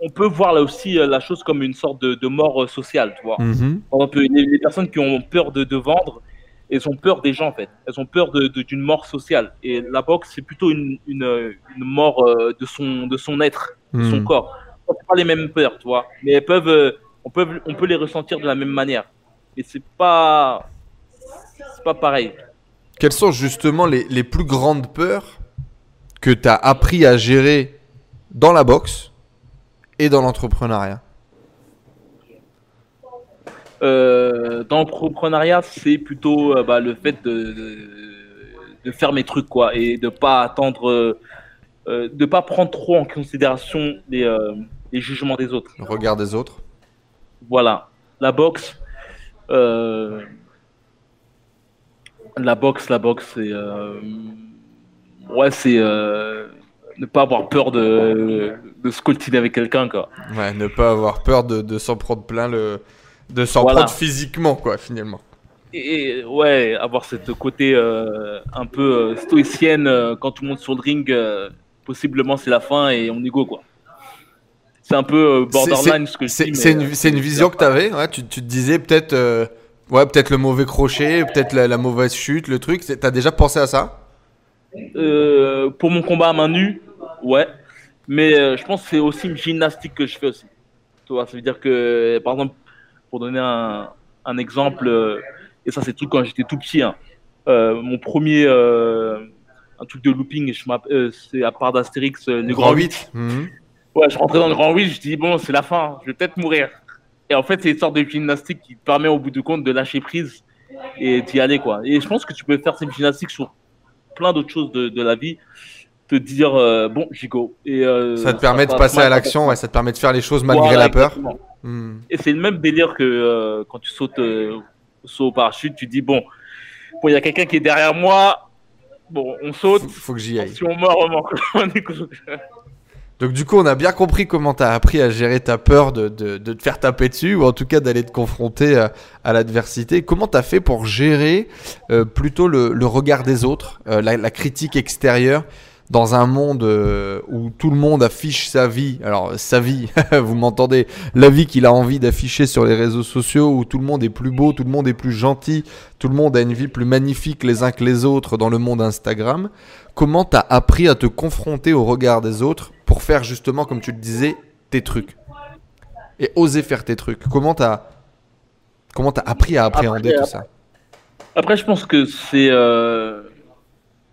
On peut voir là aussi la chose comme une sorte de, de mort sociale, tu vois. Mm-hmm. Par exemple, les, les personnes qui ont peur de, de vendre, elles ont peur des gens, en fait. Elles ont peur de, de, d'une mort sociale. Et la boxe, c'est plutôt une, une, une mort euh, de, son, de son être, mm. de son corps. On n'a pas les mêmes peurs, tu vois. Mais elles peuvent, euh, on, peut, on peut les ressentir de la même manière. Et c'est pas, c'est pas pareil. Quelles sont justement les, les plus grandes peurs que tu as appris à gérer dans la boxe et dans l'entrepreneuriat? euh, Dans l'entrepreneuriat, c'est plutôt euh, bah, le fait de, de, de faire mes trucs, quoi, et de ne pas attendre, euh, de pas prendre trop en considération les, euh, les jugements des autres. Le regard des autres. Voilà. La boxe, euh, la boxe, la boxe, c'est... Euh, Ouais, c'est euh, ne pas avoir peur de, de se coltiner avec quelqu'un, quoi. Ouais, ne pas avoir peur de, de s'en prendre plein le... De s'en voilà. prendre physiquement, quoi, finalement. Et, et ouais, avoir cette côté euh, un peu euh, stoïcienne, euh, quand tout le monde sur le ring, euh, possiblement c'est la fin et on égo, quoi. C'est un peu euh, borderline, c'est, ce que je c'est, dis. C'est, mais, une, c'est une vision que t'avais, ouais, tu, tu te disais peut-être, euh, ouais, peut-être le mauvais crochet, peut-être la, la mauvaise chute, le truc. T'as déjà pensé à ça? Euh, pour mon combat à main nue, ouais, mais euh, je pense que c'est aussi une gymnastique que je fais aussi. Tu vois, ça veut dire que, par exemple, pour donner un, un exemple, euh, et ça c'est le truc quand j'étais tout petit, hein, euh, mon premier euh, un truc de looping, je euh, c'est à part d'Astérix, euh, le grand huit. Mmh. Ouais, je rentrais dans le grand huit, je dis bon, c'est la fin, je vais peut-être mourir. Et en fait, c'est une sorte de gymnastique qui te permet au bout du compte de lâcher prise et d'y aller, quoi. Et je pense que tu peux faire cette gymnastique sur plein d'autres choses de, de la vie, te dire euh, bon, j'y go. Et, euh, ça te permet ça, de passer à l'action, ouais, ça te permet de faire les choses malgré voilà, la peur. Mm. Et c'est le même délire que euh, quand tu sautes euh, saut au parachute, tu dis bon, bon, il y a quelqu'un qui est derrière moi, bon, on saute, faut, faut que j'y aille. Si on meurt, on meurt. Donc du coup, on a bien compris comment tu as appris à gérer ta peur de, de, de te faire taper dessus, ou en tout cas d'aller te confronter à, à l'adversité. Comment tu as fait pour gérer euh, plutôt le, le regard des autres, euh, la, la critique extérieure dans un monde euh, où tout le monde affiche sa vie, alors sa vie, vous m'entendez, la vie qu'il a envie d'afficher sur les réseaux sociaux, où tout le monde est plus beau, tout le monde est plus gentil, tout le monde a une vie plus magnifique les uns que les autres dans le monde Instagram. Comment tu as appris à te confronter au regard des autres pour faire justement, comme tu le disais, tes trucs et oser faire tes trucs? Comment tu as comment tu as appris à appréhender après, tout ça? Après, je pense que c'est euh,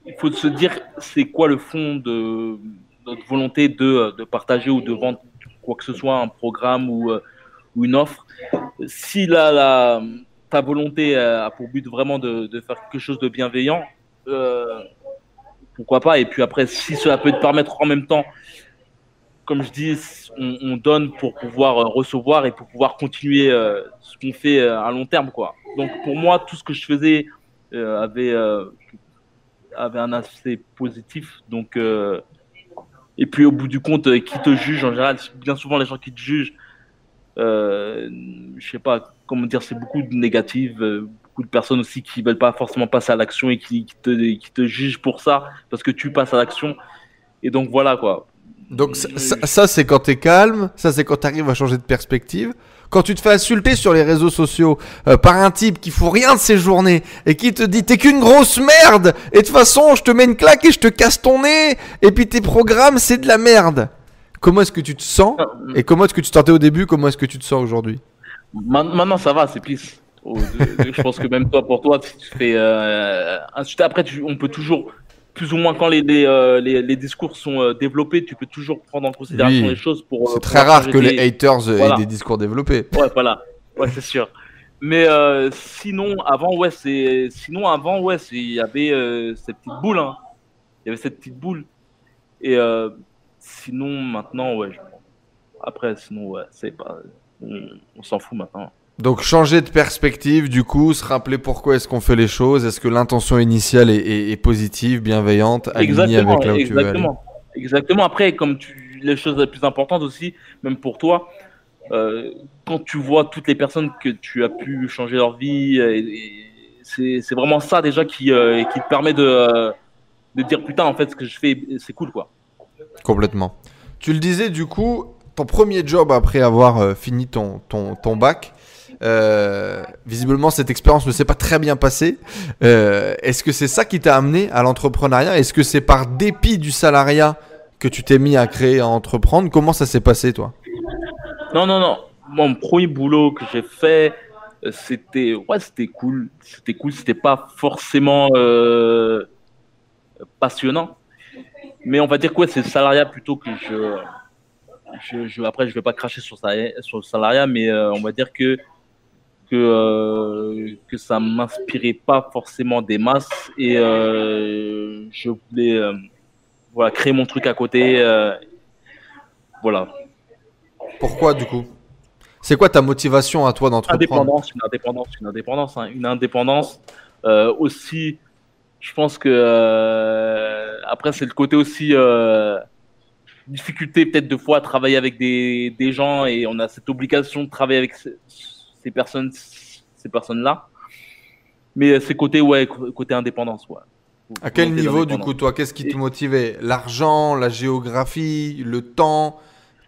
il faut se dire c'est quoi le fond de notre volonté de de partager ou de vendre quoi que ce soit, un programme ou ou une offre. Si la, la ta volonté a pour but vraiment de de faire quelque chose de bienveillant, euh, pourquoi pas. Et puis après, si cela peut te permettre en même temps, comme je dis, on, on donne pour pouvoir recevoir et pour pouvoir continuer euh, ce qu'on fait euh, à long terme, quoi. Donc pour moi, tout ce que je faisais euh, avait, euh, avait un aspect positif. Donc, euh, et puis au bout du compte, euh, qui te juge en général, bien souvent les gens qui te jugent, euh, je sais pas, comment dire, c'est beaucoup de négatives, euh, beaucoup de personnes aussi qui veulent pas forcément passer à l'action et qui, qui, te, qui te jugent pour ça, parce que tu passes à l'action. Et donc voilà quoi. Donc ça, ça, ça c'est quand t'es calme, ça c'est quand t'arrives à changer de perspective. Quand tu te fais insulter sur les réseaux sociaux euh, par un type qui fout rien de ses journées et qui te dit t'es qu'une grosse merde et de toute façon je te mets une claque et je te casse ton nez et puis tes programmes c'est de la merde. Comment est-ce que tu te sens et comment est-ce que tu te sentais au début, comment est-ce que tu te sens aujourd'hui? Maintenant ça va, c'est plus. Oh, je pense que même toi pour toi si tu fais euh, insulter après tu, on peut toujours... Plus ou moins quand les, les, euh, les, les discours sont euh, développés, tu peux toujours prendre en considération oui. les choses pour... Euh, c'est pour très rare que des... les haters euh, voilà. aient des discours développés. Ouais, voilà. Ouais, c'est sûr. Mais euh, sinon, avant, ouais, c'est... Sinon, avant, ouais, c'est... il y avait euh, cette petite boule. Hein. Il y avait cette petite boule. Et euh, sinon, maintenant, ouais. Je... Après, sinon, ouais, c'est pas... On, on s'en fout maintenant. Donc changer de perspective, du coup, se rappeler pourquoi est-ce qu'on fait les choses, est-ce que l'intention initiale est, est, est positive, bienveillante, alignée avec là où tu veux aller. Exactement. Après, comme tu, les choses les plus importantes aussi, même pour toi, euh, quand tu vois toutes les personnes que tu as pu changer leur vie, et, et c'est, c'est vraiment ça déjà qui, euh, qui te permet de, euh, de dire putain, en fait, ce que je fais, c'est cool, quoi. Complètement. Tu le disais, du coup, ton premier job après avoir euh, fini ton, ton, ton bac. Euh, visiblement cette expérience ne s'est pas très bien passée. Euh, est-ce que c'est ça qui t'a amené à l'entrepreneuriat? Est-ce que c'est par dépit du salariat que tu t'es mis à créer, à entreprendre? Comment ça s'est passé toi? Non, non, non. Mon premier boulot que j'ai fait, c'était ouais, c'était cool. C'était cool. C'était pas forcément euh, passionnant, mais on va dire quoi, ouais, c'est le salariat plutôt que je. je, je après, je vais pas cracher sur salariat, sur le salariat, mais euh, on va dire que que euh, que ça m'inspirait pas forcément des masses et euh, je voulais euh, voilà créer mon truc à côté euh, voilà. Pourquoi du coup? C'est quoi ta motivation à toi d'entreprendre? Indépendance, une indépendance, une indépendance, hein, une indépendance euh, aussi. Je pense que euh, après c'est le côté aussi euh, difficulté peut-être deux fois à travailler avec des des gens et on a cette obligation de travailler avec ce, ces personnes ces personnes là mais ces côtés ouais côté indépendance ouais. À quel niveau du coup toi qu'est-ce qui te motivait? L'argent, la géographie, le temps?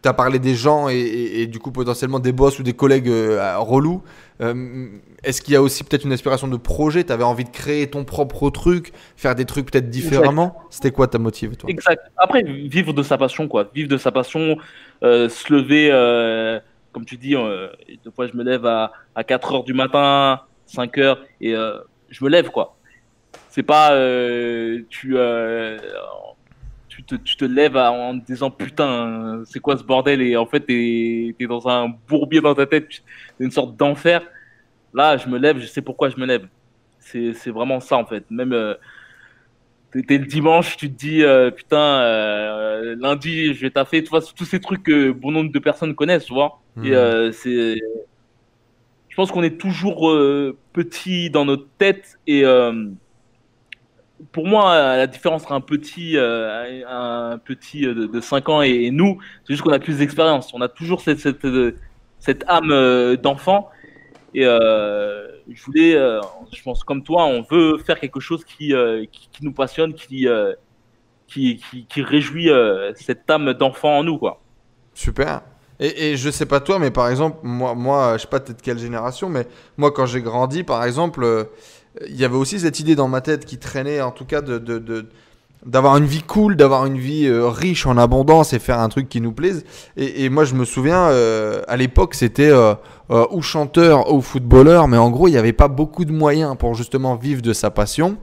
Tu as parlé des gens et, et, et du coup potentiellement des boss ou des collègues euh, relous. Euh, est-ce qu'il y a aussi peut-être une aspiration de projet? Tu avais envie de créer ton propre truc, faire des trucs peut-être différemment? Exact. C'était quoi ta motive toi? Exact. Après vivre de sa passion quoi, vivre de sa passion, euh, se lever euh, comme tu dis, euh, deux fois je me lève à, à quatre heures du matin, cinq heures, et euh, je me lève, quoi. C'est pas, euh, tu, euh, tu, te, tu te lèves en te disant, putain, c'est quoi ce bordel? Et en fait, t'es, t'es dans un bourbier dans ta tête, c'est une sorte d'enfer. Là, je me lève, je sais pourquoi je me lève. C'est, c'est vraiment ça, en fait. Même, euh, t'es, t'es le dimanche, tu te dis, euh, putain, euh, lundi, je vais taffer. Tu vois, tous ces trucs que bon nombre de personnes connaissent, tu vois. Et euh, c'est, je pense qu'on est toujours euh, petit dans notre tête et euh, pour moi la différence entre un petit, euh, un petit de, de cinq ans et, et nous, c'est juste qu'on a plus d'expérience. On a toujours cette cette, cette âme euh, d'enfant et euh, je voulais, euh, je pense comme toi, on veut faire quelque chose qui euh, qui, qui nous passionne, qui euh, qui, qui qui réjouit euh, cette âme d'enfant en nous quoi. Super. Et, et je sais pas toi, mais par exemple, moi, moi je sais pas peut-être quelle génération, mais moi quand j'ai grandi, par exemple, euh, il y avait aussi cette idée dans ma tête qui traînait, en tout cas, de, de, de, d'avoir une vie cool, d'avoir une vie euh, riche en abondance et faire un truc qui nous plaise. Et, et moi je me souviens, euh, à l'époque, c'était euh, euh, ou chanteur ou footballeur, mais en gros, il n'y avait pas beaucoup de moyens pour justement vivre de sa passion.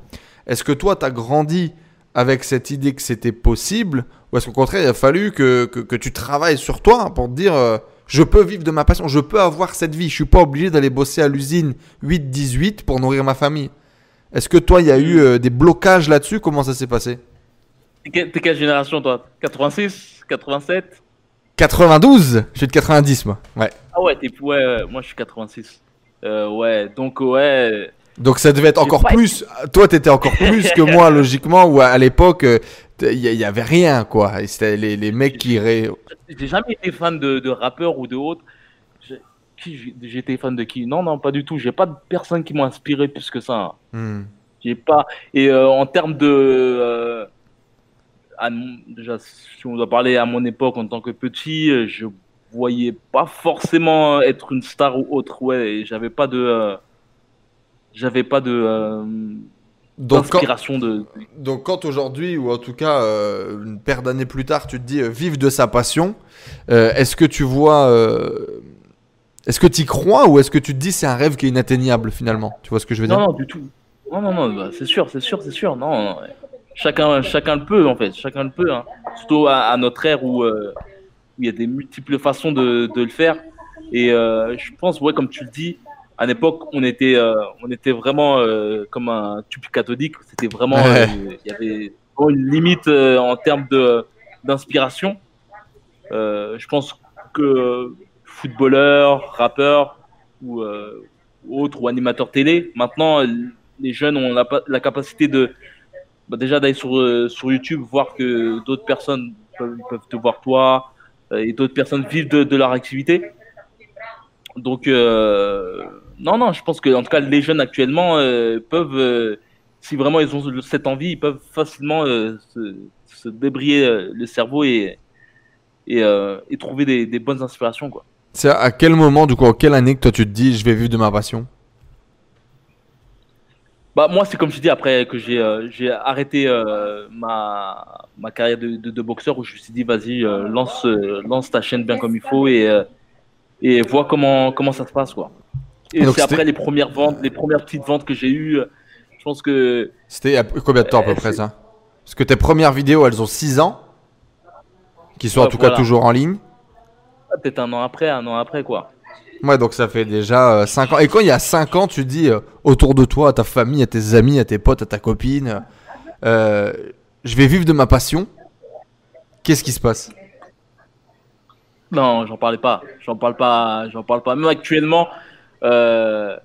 Est-ce que toi, tu as grandi avec cette idée que c'était possible, ou est-ce qu'au contraire, il a fallu que, que, que tu travailles sur toi pour te dire euh, je peux vivre de ma passion, je peux avoir cette vie, je ne suis pas obligé d'aller bosser à l'usine huit dix-huit pour nourrir ma famille. Est-ce que toi, il y a eu euh, des blocages là-dessus? Comment ça s'est passé? T'es quelle génération toi? quatre-vingt-six, quatre-vingt-sept quatre-vingt-douze? Je suis de quatre-vingt-dix moi. Ouais. Ah ouais, t'es... ouais, ouais, moi je suis quatre-vingt-six. Euh, ouais, donc ouais... Donc ça devait être encore plus, toi t'étais encore plus que moi logiquement, où à l'époque il n'y avait rien quoi, et c'était les, les mecs qui... J'ai jamais été fan de, de rappeurs ou de autres, qui j'étais fan de qui? Non, non, pas du tout. J'ai pas de personnes qui m'ont inspiré plus que ça. Mm. J'ai pas. Et euh, en termes de, euh, à, déjà, si on doit parler à mon époque en tant que petit, je voyais pas forcément être une star ou autre. Ouais, et j'avais pas de, euh, j'avais pas de. Euh, Donc quand, de... donc quand aujourd'hui, ou en tout cas euh, une paire d'années plus tard, tu te dis euh, vive de sa passion, euh, est-ce que tu vois, euh, est-ce que tu y crois ou est-ce que tu te dis c'est un rêve qui est inatteignable finalement? Tu vois ce que je veux dire? Non, non, du tout. Non, non, non, bah, c'est sûr, c'est sûr, c'est sûr. Non, non, non. Chacun, chacun le peut en fait, chacun le peut. Hein. Surtout à, à notre ère où euh, il y a des multiples façons de, de le faire. Et euh, je pense, ouais, comme tu le dis, à l'époque, on était, euh, on était vraiment euh, comme un tube cathodique. C'était vraiment, euh, y avait vraiment une limite euh, en termes de d'inspiration. Euh, je pense que footballeurs, rappeurs ou euh, autres ou animateurs télé, maintenant, les jeunes ont la, la capacité de bah, déjà d'aller sur euh, sur YouTube, voir que d'autres personnes peuvent, peuvent te voir toi euh, et d'autres personnes vivent de, de leur activité. Donc euh, non, non, je pense que en tout cas les jeunes actuellement euh, peuvent, euh, si vraiment ils ont cette envie, ils peuvent facilement euh, se, se débriller euh, le cerveau et et, euh, et trouver des, des bonnes inspirations quoi. C'est à quel moment du coup, en quelle année que toi tu te dis je vais vivre de ma passion? Bah moi c'est comme je dis après que j'ai euh, j'ai arrêté euh, ma ma carrière de, de, de boxeur où je me suis dit vas-y euh, lance euh, lance ta chaîne bien comme il faut et euh, et vois comment comment ça se passe quoi. Et donc c'est après les premières ventes, les premières petites ventes que j'ai eues, je pense que c'était il y a combien de temps à peu près ça? Parce que tes premières vidéos, elles ont six ans, qui sont ouais, en tout voilà. cas toujours en ligne. Peut-être un an après, un an après quoi. Ouais, donc ça fait déjà cinq euh, ans. Et quand il y a cinq ans, tu dis euh, autour de toi, à ta famille, à tes amis, à tes potes, à ta copine, euh, je vais vivre de ma passion. Qu'est-ce qui se passe? Non, j'en parlais pas. J'en parle pas. J'en parle pas. Même actuellement, euh,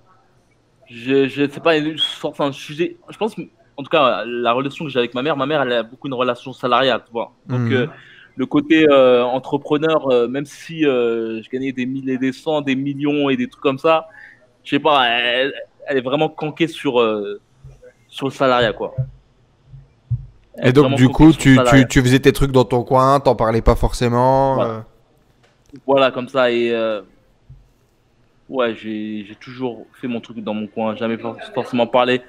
je je sais pas. Je sors un sujet. Je pense, en tout cas, la relation que j'ai avec ma mère. Ma mère, elle a beaucoup une relation salariale, tu vois. Donc mmh. euh, le côté euh, entrepreneur, euh, même si euh, je gagnais des mille et des cents, des millions et des trucs comme ça, je sais pas. Elle, elle est vraiment canquée sur euh, sur le salariat, quoi. Elle et donc du coup, tu tu tu faisais tes trucs dans ton coin, t'en parlais pas forcément. Ouais. Euh... Voilà, comme ça, et euh, ouais, j'ai, j'ai toujours fait mon truc dans mon coin, jamais forcément parlé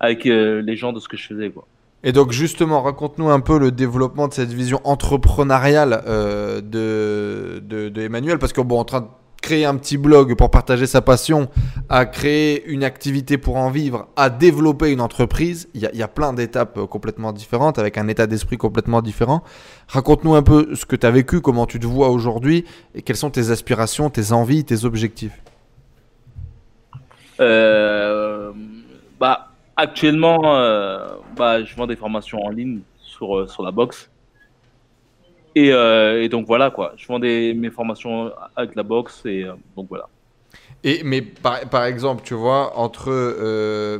avec euh, les gens de ce que je faisais, quoi. Et donc, justement, raconte-nous un peu le développement de cette vision entrepreneuriale euh, de, de, de Emmanuel, parce qu'on est en train de créer un petit blog pour partager sa passion, à créer une activité pour en vivre, à développer une entreprise. Il y a, il y a plein d'étapes complètement différentes, avec un état d'esprit complètement différent. Raconte-nous un peu ce que tu as vécu, comment tu te vois aujourd'hui, et quelles sont tes aspirations, tes envies, tes objectifs. Euh, bah, actuellement, euh, bah, je vends des formations en ligne sur, euh, sur la boxe. Et, euh, et donc voilà quoi, je vends des, mes formations avec la boxe et euh, donc voilà. Et, mais par, par exemple, tu vois, entre euh,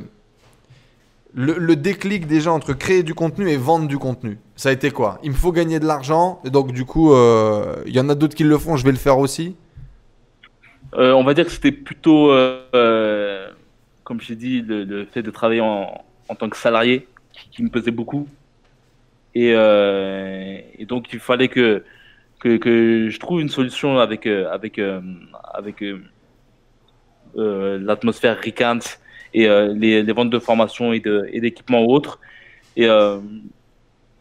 le, le déclic déjà entre créer du contenu et vendre du contenu, ça a été quoi? Il me faut gagner de l'argent et donc du coup, il euh, y en a d'autres qui le font, je vais le faire aussi euh, On va dire que c'était plutôt, euh, euh, comme je t'ai dit, le, le fait de travailler en, en tant que salarié qui, qui me pesait beaucoup. Et, euh, et donc il fallait que, que que je trouve une solution avec avec avec euh, euh, l'atmosphère Ricance et euh, les, les ventes de formation et de et d'équipements ou autres. Et euh,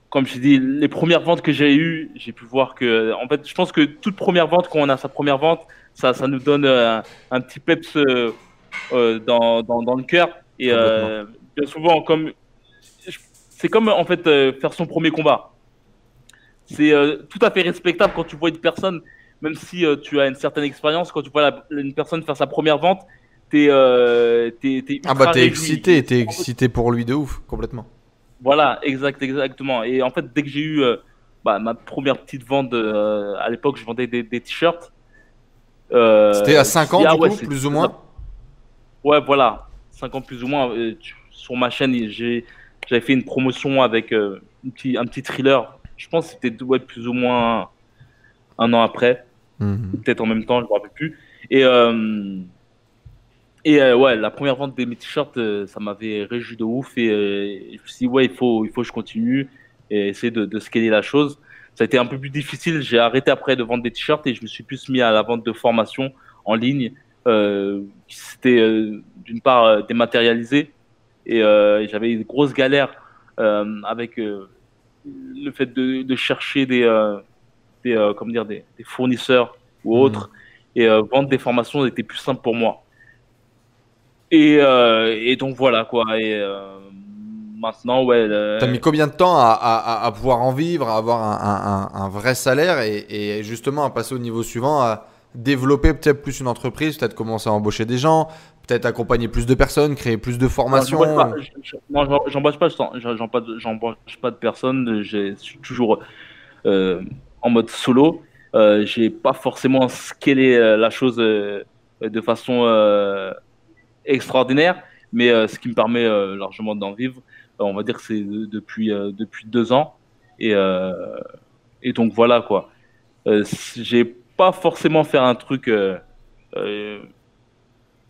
comme je t'ai dit, les premières ventes que j'ai eues, j'ai pu voir que en fait, je pense que toute première vente, quand on a sa première vente, ça ça nous donne un, un petit peps euh, dans dans dans le cœur. Et euh, bien souvent comme c'est comme en fait euh, faire son premier combat. C'est euh, tout à fait respectable quand tu vois une personne, même si euh, tu as une certaine expérience, quand tu vois la, une personne faire sa première vente, t'es, euh, t'es, t'es ultra ah bah t'es réjoui. excité, t'es excité pour lui de ouf, complètement. Voilà, exact, exactement. Et en fait, dès que j'ai eu euh, bah, ma première petite vente, euh, à l'époque, je vendais des, des t-shirts. Euh, C'était à cinq ans du ah, coup, ouais, plus ou moins. Ouais, voilà, cinq ans plus ou moins. Euh, tu, sur ma chaîne, j'ai J'avais fait une promotion avec euh, un, petit, un petit thriller. Je pense que c'était ouais, plus ou moins un, un an après. Mmh. Peut-être en même temps, je ne me rappelle plus. Et, euh, et euh, ouais, la première vente de mes t-shirts, euh, ça m'avait réjoui de ouf. Et euh, je me suis dit, ouais, il faut, il faut que je continue et essayer de, de scaler la chose. Ça a été un peu plus difficile. J'ai arrêté après de vendre des t-shirts et je me suis plus mis à la vente de formations en ligne. Euh, C'était euh, d'une part euh, dématérialisé et euh, j'avais une grosse galère euh, avec euh, le fait de, de chercher des, euh, des, euh, comment dire, des, des fournisseurs ou autres. Mmh. Et euh, vendre des formations était plus simple pour moi. Et, euh, et donc voilà quoi. Et euh, maintenant, ouais. Le... T'as mis combien de temps à, à, à pouvoir en vivre, à avoir un, un, un vrai salaire et, et justement à passer au niveau suivant, à développer peut-être plus une entreprise, peut-être commencer à embaucher des gens, peut-être accompagner plus de personnes, créer plus de formations. Non, j'embauche pas, j'embauche pas de personnes. Je suis toujours euh, en mode solo. Euh, j'ai pas forcément scalé euh, la chose euh, de façon euh, extraordinaire, mais euh, ce qui me permet euh, largement d'en vivre, euh, on va dire que c'est de, depuis, euh, depuis deux ans. Et, euh, et donc voilà quoi. Euh, j'ai pas forcément fait un truc euh, euh,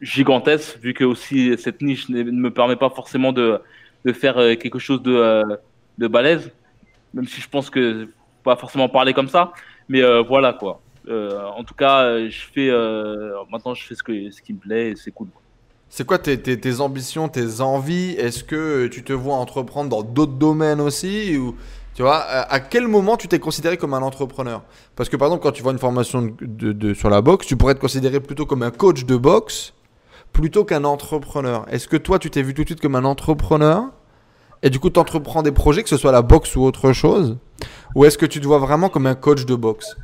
gigantesque, vu que aussi cette niche ne me permet pas forcément de, de faire euh, quelque chose de, euh, de balèze, même si je pense que pas forcément parler comme ça. Mais euh, voilà quoi. Euh, en tout cas, euh, je fais, euh, maintenant, je fais ce, que, ce qui me plaît et c'est cool. C'est quoi tes, tes, tes ambitions, tes envies? Est-ce que tu te vois entreprendre dans d'autres domaines aussi ou, tu vois, à quel moment tu t'es considéré comme un entrepreneur? Parce que par exemple, quand tu vois une formation de, de, de, sur la boxe, tu pourrais te considérer plutôt comme un coach de boxe plutôt qu'un entrepreneur. Est-ce que toi, tu t'es vu tout de suite comme un entrepreneur? Et du coup, tu entreprends des projets, que ce soit la boxe ou autre chose? Ou est-ce que tu te vois vraiment comme un coach de boxe?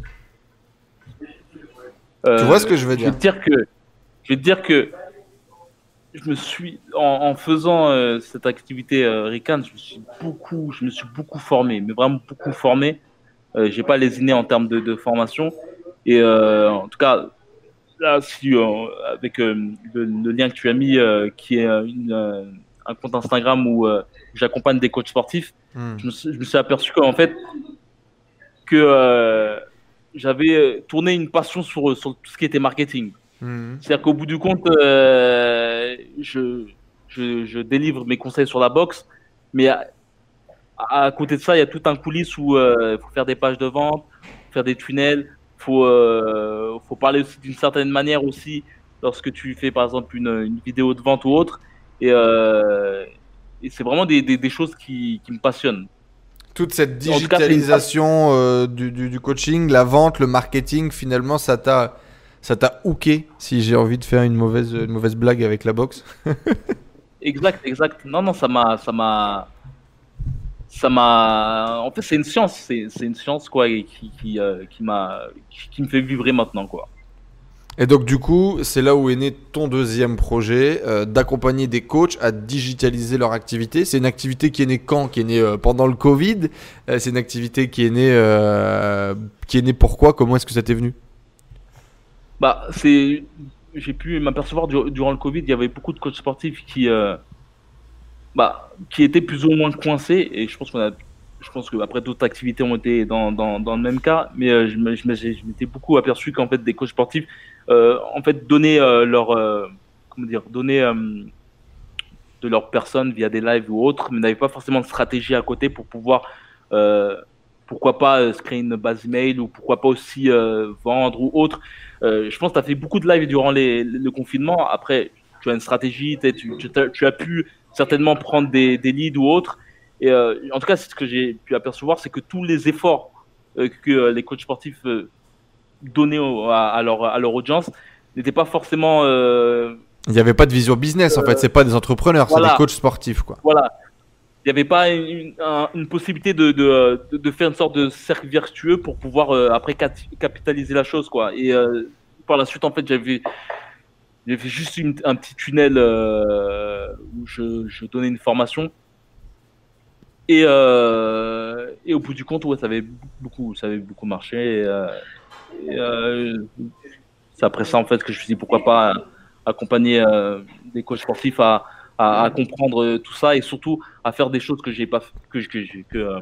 euh, Tu vois ce que je veux dire? Je vais te dire que, je vais te dire que je me suis, en, en faisant euh, cette activité euh, Rican, je me suis beaucoup, je me suis beaucoup formé, mais vraiment beaucoup formé. Euh, j'ai pas lésiné en termes de, de formation. Et euh, en tout cas, là, si, euh, avec euh, le, le lien que tu as mis, euh, qui est une euh, un compte Instagram où euh, j'accompagne des coachs sportifs, mmh. je, me suis, je me suis aperçu qu'en fait, que euh, j'avais tourné une passion sur, sur tout ce qui était marketing. Mmh. C'est-à-dire qu'au bout du compte, euh, je, je, je délivre mes conseils sur la boxe, mais à, à côté de ça, il y a tout un coulisse où il euh, faut faire des pages de vente, faire des tunnels, il faut, euh, faut parler aussi d'une certaine manière aussi lorsque tu fais par exemple une, une vidéo de vente ou autre. Et, euh, et c'est vraiment des, des, des choses qui, qui me passionnent. Toute cette digitalisation euh, du, du, du coaching, la vente, le marketing, finalement, ça t'a, ça t'a hooké, si j'ai envie de faire une mauvaise, une mauvaise blague avec la boxe. Exact, exact. Non, non, ça m'a, ça m'a, ça m'a. En fait, c'est une science, c'est, c'est une science quoi, et qui, qui, euh, qui m'a, qui, qui me fait vibrer maintenant, quoi. Et donc du coup, c'est là où est né ton deuxième projet, euh, d'accompagner des coachs à digitaliser leur activité. C'est une activité qui est née quand? Qui est née euh, pendant le Covid. Euh, c'est une activité qui est née, euh, qui est née pourquoi? Comment est-ce que ça t'est venu? Bah, c'est, j'ai pu m'apercevoir du... durant le Covid, il y avait beaucoup de coachs sportifs qui, euh... bah, qui étaient plus ou moins coincés. Et je pense qu'on a, je pense que après d'autres activités ont été dans dans dans le même cas. Mais euh, je m'étais beaucoup aperçu qu'en fait des coachs sportifs Euh, en fait, donner euh, leur, euh, comment dire, donner euh, de leur personne via des lives ou autres, mais n'avaient pas forcément de stratégie à côté pour pouvoir, euh, pourquoi pas euh, se créer une base email ou pourquoi pas aussi euh, vendre ou autre. Euh, je pense que tu as fait beaucoup de lives durant les, les, le confinement. Après, tu as une stratégie, tu, tu, tu as pu certainement prendre des, des leads ou autres. Et euh, en tout cas, c'est ce que j'ai pu apercevoir, c'est que tous les efforts euh, que euh, les coachs sportifs euh, donné au, à, à, leur, à leur audience n'était pas forcément euh, il n'y avait pas de vision business euh, en fait. C'est pas des entrepreneurs, voilà, c'est des coachs sportifs quoi. Voilà, il n'y avait pas une, un, une possibilité de, de, de faire une sorte de cercle vertueux pour pouvoir euh, après cat, capitaliser la chose quoi. Et euh, par la suite en fait j'avais j'avais juste une, un petit tunnel euh, où je, je donnais une formation et, euh, et au bout du compte ouais, ça avait beaucoup, ça avait beaucoup marché et, euh, Et euh, c'est après ça en fait que je me suis dit pourquoi pas accompagner euh, des coachs sportifs à, à, à comprendre tout ça et surtout à faire des choses que j'ai pas que que que, que, euh,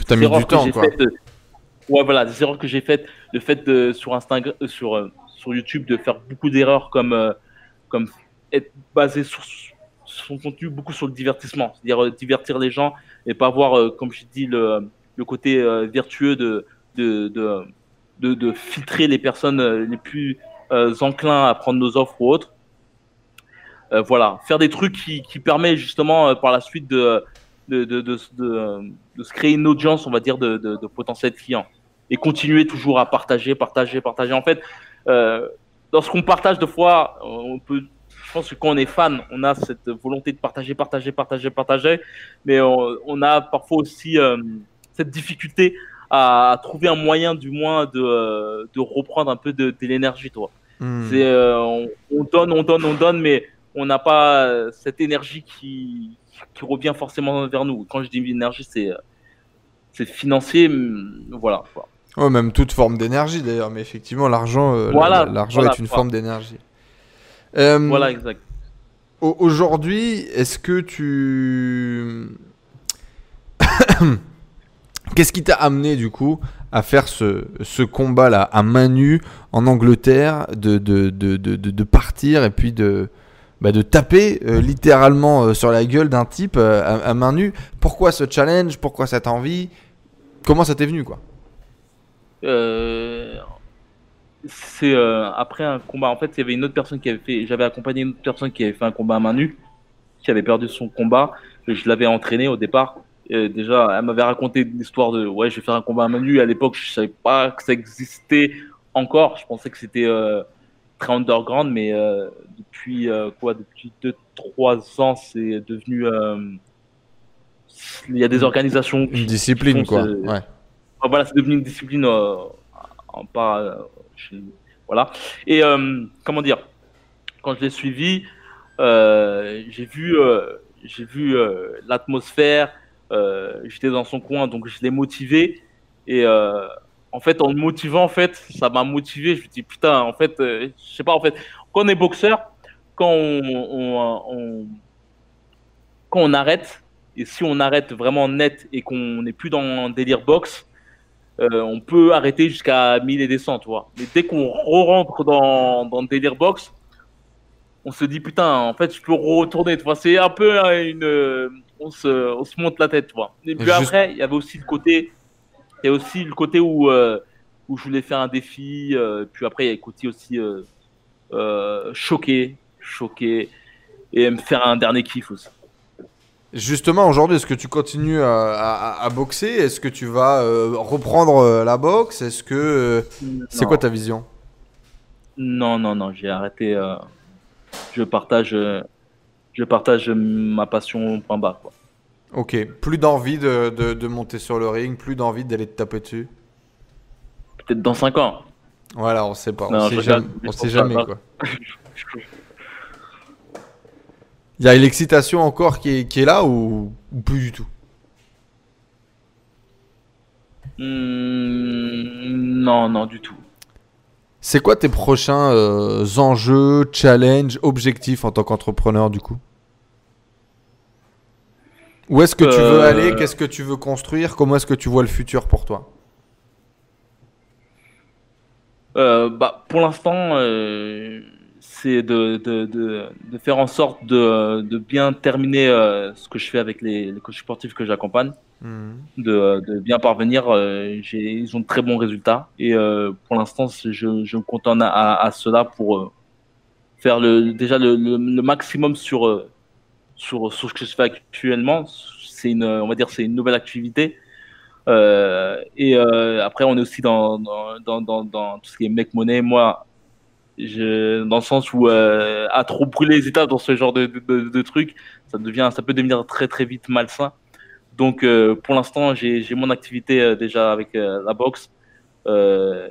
que t'as mis du temps quoi. Faites, euh, ouais voilà, des erreurs que j'ai faites, le fait de sur Instagram, sur sur YouTube de faire beaucoup d'erreurs comme, euh, comme être basé sur son contenu beaucoup sur le divertissement, c'est-à-dire divertir les gens et pas voir, euh, comme je dis, le, le côté euh, vertueux de de, de, de de filtrer les personnes les plus euh, enclins à prendre nos offres ou autres. Euh, voilà, faire des trucs qui, qui permet justement euh, par la suite de de, de, de, de de se créer une audience, on va dire, de, de, de potentiels clients. Et continuer toujours à partager, partager, partager. En fait, euh, lorsqu'on partage deux fois, on peut, je pense que quand on est fan, on a cette volonté de partager, partager, partager, partager. Mais on, on a parfois aussi euh, cette difficulté à, à trouver un moyen, du moins, de, de reprendre un peu de, de l'énergie, toi. Mmh. C'est, euh, on, on donne, on donne, on donne, mais on n'a pas cette énergie qui, qui revient forcément vers nous. Quand je dis énergie, c'est, c'est financier, voilà. Voilà. Oh, même toute forme d'énergie d'ailleurs, mais effectivement l'argent, euh, voilà, l'argent voilà, est une voilà. forme d'énergie. Euh, voilà, exact. Aujourd'hui, est-ce que tu... Qu'est-ce qui t'a amené du coup à faire ce, ce combat-là, à main nue en Angleterre, de, de, de, de, de partir et puis de, bah, de taper euh, littéralement euh, sur la gueule d'un type euh, à, à main nue? Pourquoi ce challenge? Pourquoi cette envie? Comment ça t'est venu, quoi? Euh, c'est euh, après un combat, en fait il y avait une autre personne qui avait fait, j'avais accompagné une autre personne qui avait fait un combat à main nue, qui avait perdu son combat, je l'avais entraîné au départ, et déjà elle m'avait raconté l'histoire de ouais je vais faire un combat à main nue, à l'époque je savais pas que ça existait encore, je pensais que c'était euh, très underground, mais euh, depuis euh, quoi, depuis deux trois ans c'est devenu, euh, il y a des organisations, une discipline qui font, quoi, c'est, ouais. Voilà, c'est devenu une discipline euh, en part, euh, je... voilà. Et euh, comment dire, quand je l'ai suivi, euh, j'ai vu, euh, j'ai vu euh, l'atmosphère. Euh, j'étais dans son coin, donc je l'ai motivé. Et euh, en fait, en le motivant, en fait, ça m'a motivé. Je me dis putain, en fait, euh, je sais pas, en fait, quand on est boxeur, quand on, on, on, quand on arrête, et si on arrête vraiment net et qu'on n'est plus dans un délire boxe. Euh, on peut arrêter jusqu'à mille et des cents, tu vois. Mais dès qu'on rentre dans, dans le délire boxe, on se dit putain, en fait, je peux retourner, tu vois. C'est un peu une. On se, on se monte la tête, tu vois. Et puis Juste... après, il y avait aussi le côté, il y avait aussi le côté où, euh, où je voulais faire un défi. Euh, puis après, il y a le côté aussi euh, euh, choqué, choqué, et me faire un dernier kiff aussi. Justement, aujourd'hui, est-ce que tu continues à, à, à boxer? Est-ce que tu vas euh, reprendre euh, la boxe? Est-ce que euh, c'est quoi ta vision? Non, non, non, j'ai arrêté. Euh, je partage, euh, je partage ma passion point bas, quoi. Ok. Plus d'envie de, de, de monter sur le ring, plus d'envie d'aller te taper dessus. Peut-être dans cinq ans. Voilà, on sait pas. Non, on sait jamais, on sait jamais quoi. Il y a l'excitation encore qui est, qui est là ou, ou plus du tout? mmh, Non, non, du tout. C'est quoi tes prochains euh, enjeux, challenges, objectifs en tant qu'entrepreneur du coup? Où est-ce que euh... tu veux aller? Qu'est-ce que tu veux construire? Comment est-ce que tu vois le futur pour toi? euh, bah, Pour l'instant... Euh... c'est de, de, de, de faire en sorte de, de bien terminer euh, ce que je fais avec les, les coachs sportifs que j'accompagne, mmh. de, de bien parvenir. Euh, j'ai, ils ont de très bons résultats. Et euh, pour l'instant, je, je me contente à, à cela pour euh, faire le, déjà le, le, le maximum sur, euh, sur, sur ce que je fais actuellement. C'est une, on va dire, c'est une nouvelle activité. Euh, et euh, après, on est aussi dans, dans, dans, dans, dans tout ce qui est make money. Moi, Je, dans le sens où euh, à trop brûler les étapes dans ce genre de, de, de, de trucs, ça devient, ça peut devenir très très vite malsain. Donc euh, pour l'instant, j'ai, j'ai mon activité euh, déjà avec euh, la boxe. Euh,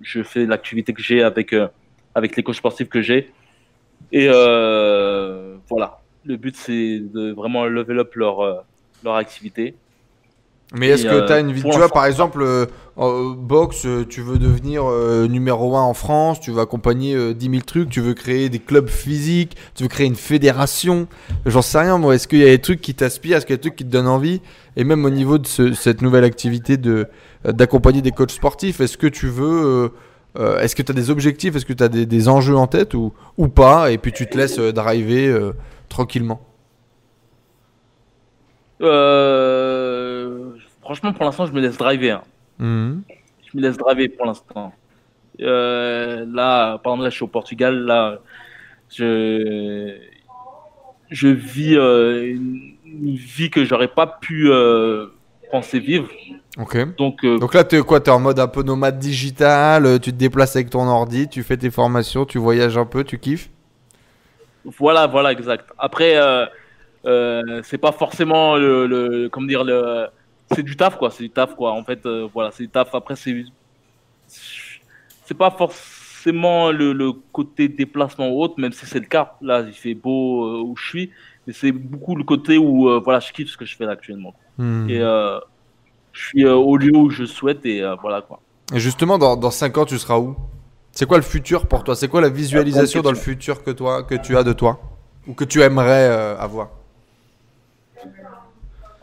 je fais l'activité que j'ai avec euh, avec les coachs sportifs que j'ai. Et euh, voilà, le but c'est de vraiment level up leur euh, leur activité. Mais est-ce et que euh, tu as une vie, tu vois, par exemple, euh, euh, boxe, euh, tu veux devenir euh, numéro un en France, tu veux accompagner euh, dix mille trucs, tu veux créer des clubs physiques, tu veux créer une fédération, j'en sais rien, moi, est-ce qu'il y a des trucs qui t'aspirent, est-ce qu'il y a des trucs qui te donnent envie? Et même au niveau de ce, cette nouvelle activité de, euh, d'accompagner des coachs sportifs, est-ce que tu veux euh, Euh, est-ce que tu as des objectifs, est-ce que tu as des, des enjeux en tête ou, ou pas, et puis tu te laisses euh, driver euh, tranquillement? euh, Franchement, pour l'instant, je me laisse driver. Hein. Mmh. Je me laisse driver pour l'instant. Euh, là, par exemple, là, je suis au Portugal. Là, je, je vis euh, une, une vie que j'aurais pas pu euh, penser vivre. Ok. Donc, euh, Donc là, tu es quoi? Tu es en mode un peu nomade digital, tu te déplaces avec ton ordi, tu fais tes formations, tu voyages un peu, tu kiffes? Voilà, voilà, exact. Après, euh, euh, c'est pas forcément le, le. Comment dire le, c'est du taf, quoi. C'est du taf, quoi. En fait, euh, voilà, c'est du taf. Après, c'est. C'est pas forcément le, le côté déplacement ou autre, même si c'est le cas. Là, il fait beau euh, où je suis, mais c'est beaucoup le côté où euh, voilà, je kiffe ce que je fais là actuellement. Mmh. Et euh, je suis euh, au lieu où je souhaite et euh, voilà quoi. Et justement, dans, dans cinq ans, tu seras où? C'est quoi le futur pour toi? C'est quoi la visualisation dans le futur que, toi, que tu as de toi? Ou que tu aimerais euh, avoir?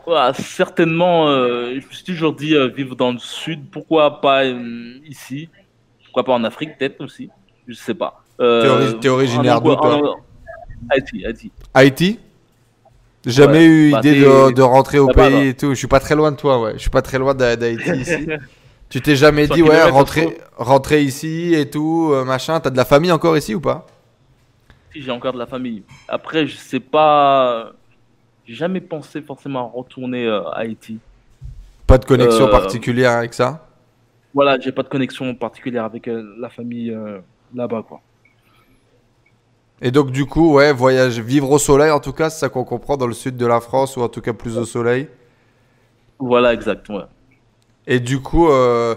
Ouais, certainement, euh, je me suis toujours dit euh, vivre dans le sud. Pourquoi pas euh, ici? Pourquoi pas en Afrique, peut-être aussi, je sais pas. Euh, t'es, ori- t'es originaire d'où, toi? Haïti, Haïti. Haïti? Jamais ouais, eu bah idée de, de rentrer au pays là. Et tout. Je suis pas très loin de toi, ouais. Je suis pas très loin d'Haïti ici. Tu t'es jamais dit, ouais, rentrer, rentrer ici et tout, euh, machin. T'as de la famille encore ici ou pas? Si, j'ai encore de la famille. Après, je sais pas. J'ai jamais pensé forcément à retourner euh, à Haïti. Pas de connexion euh... particulière avec ça? Voilà, j'ai pas de connexion particulière avec euh, la famille euh, là-bas, quoi. Et donc, du coup, ouais, voyage, vivre au soleil, en tout cas, c'est ça qu'on comprend dans le sud de la France, ou en tout cas plus au soleil. Voilà, exact, ouais. Et du coup, euh,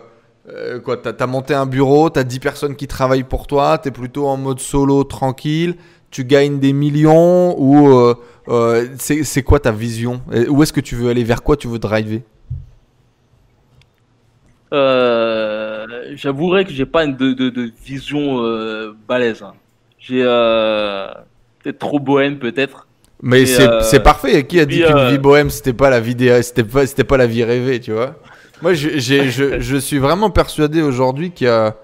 euh, quoi, t'as, t'as monté un bureau, t'as dix personnes qui travaillent pour toi, t'es plutôt en mode solo, tranquille, tu gagnes des millions, ou euh, euh, c'est, c'est quoi ta vision? Où est-ce que tu veux aller? Vers quoi tu veux driver? Euh, j'avouerai que j'ai pas une de, de, de vision euh, balèze. Hein. J'ai euh, peut-être trop bohème peut-être. Mais et, c'est, euh, c'est parfait. Qui a dit qu'une euh... vie bohème c'était pas la vie des, c'était pas c'était pas la vie rêvée, tu vois. Moi, j'ai, j'ai, je je suis vraiment persuadé aujourd'hui qu'il y a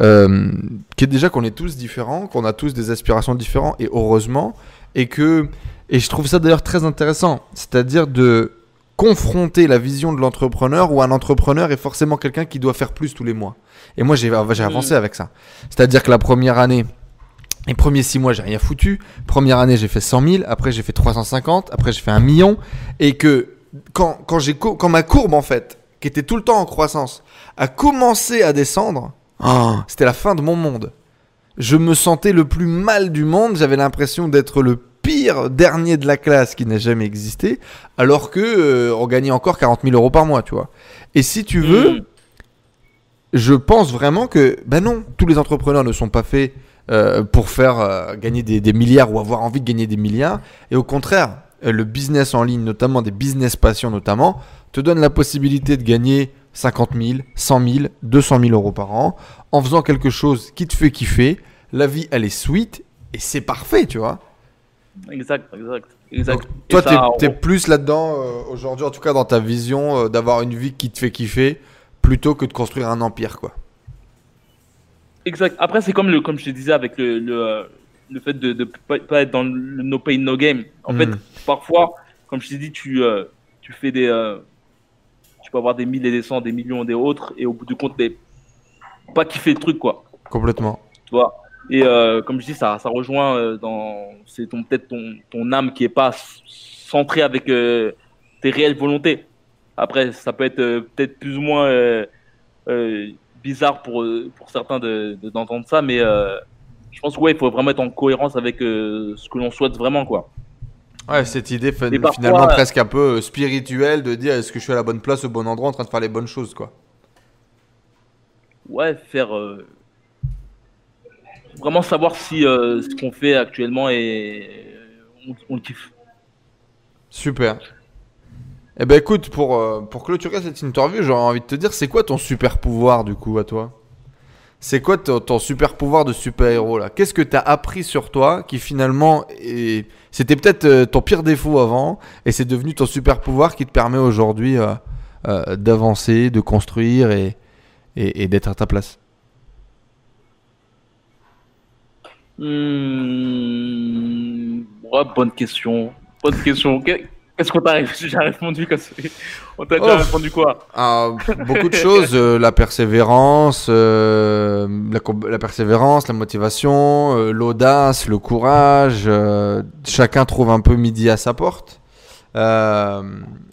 euh, qu'il y a déjà qu'on est tous différents, qu'on a tous des aspirations différentes et heureusement et que et je trouve ça d'ailleurs très intéressant, c'est-à-dire de confronter la vision de l'entrepreneur où un entrepreneur est forcément quelqu'un qui doit faire plus tous les mois. Et moi, j'ai, j'ai avancé avec ça. C'est-à-dire que la première année, les premiers six mois, j'ai rien foutu. Première année, j'ai fait cent mille. Après, j'ai fait trois cent cinquante. Après, j'ai fait un million. Et que quand, quand, j'ai, quand ma courbe, en fait, qui était tout le temps en croissance, a commencé à descendre, oh, c'était la fin de mon monde. Je me sentais le plus mal du monde. J'avais l'impression d'être le pire dernier de la classe qui n'a jamais existé, alors que euh, on gagnait encore quarante mille euros par mois, tu vois. Et si tu veux, mmh. je pense vraiment que, ben non, tous les entrepreneurs ne sont pas faits euh, pour faire euh, gagner des, des milliards ou avoir envie de gagner des milliards. Et au contraire, euh, le business en ligne, notamment des business passions notamment, te donne la possibilité de gagner cinquante mille, cent mille, deux cent mille euros par an en faisant quelque chose qui te fait kiffer. La vie, elle est sweet et c'est parfait, tu vois. Exact, exact, exact. Donc, toi, ça, t'es, on... t'es plus là-dedans euh, aujourd'hui, en tout cas dans ta vision, euh, d'avoir une vie qui te fait kiffer plutôt que de construire un empire, quoi. Exact. Après, c'est comme le, comme je te disais avec le, le, le fait de ne pas être dans le no pain no game. En mmh. fait, parfois, comme je t'ai dit, tu, euh, tu fais des, euh, tu peux avoir des mille, des cent, des millions, des autres, et au bout du compte, t'es pas kiffé le truc, quoi. Complètement. Tu vois. Et euh, comme je dis, ça, ça rejoint euh, dans, c'est ton, peut-être ton, ton âme qui est pas centrée avec euh, tes réelles volontés. Après, ça peut être euh, peut-être plus ou moins euh, euh, bizarre pour pour certains de, de d'entendre ça, mais euh, je pense que ouais, il faut vraiment être en cohérence avec euh, ce que l'on souhaite vraiment, quoi. Ouais, cette idée fin, parfois, finalement euh, presque un peu spirituelle de dire est-ce que je suis à la bonne place, au bon endroit, en train de faire les bonnes choses, quoi. Ouais, faire. Euh, Vraiment savoir si euh, ce qu'on fait actuellement et on, on le kiffe. Super. Eh ben écoute, pour, euh, pour clôturer cette interview, j'aurais envie de te dire, c'est quoi ton super pouvoir du coup à toi? C'est quoi ton, ton super pouvoir de super-héros là? Qu'est-ce que tu as appris sur toi qui finalement, est... c'était peut-être euh, ton pire défaut avant et c'est devenu ton super pouvoir qui te permet aujourd'hui euh, euh, d'avancer, de construire et, et, et d'être à ta place? Mmh... Oh, bonne question. Bonne question. Qu'est-ce qu'on t'a déjà répondu quand On t'a déjà oh. répondu quoi ah, beaucoup de choses. Euh, la persévérance, euh, la, la persévérance, la motivation, euh, l'audace, le courage. Euh, chacun trouve un peu midi à sa porte. Euh,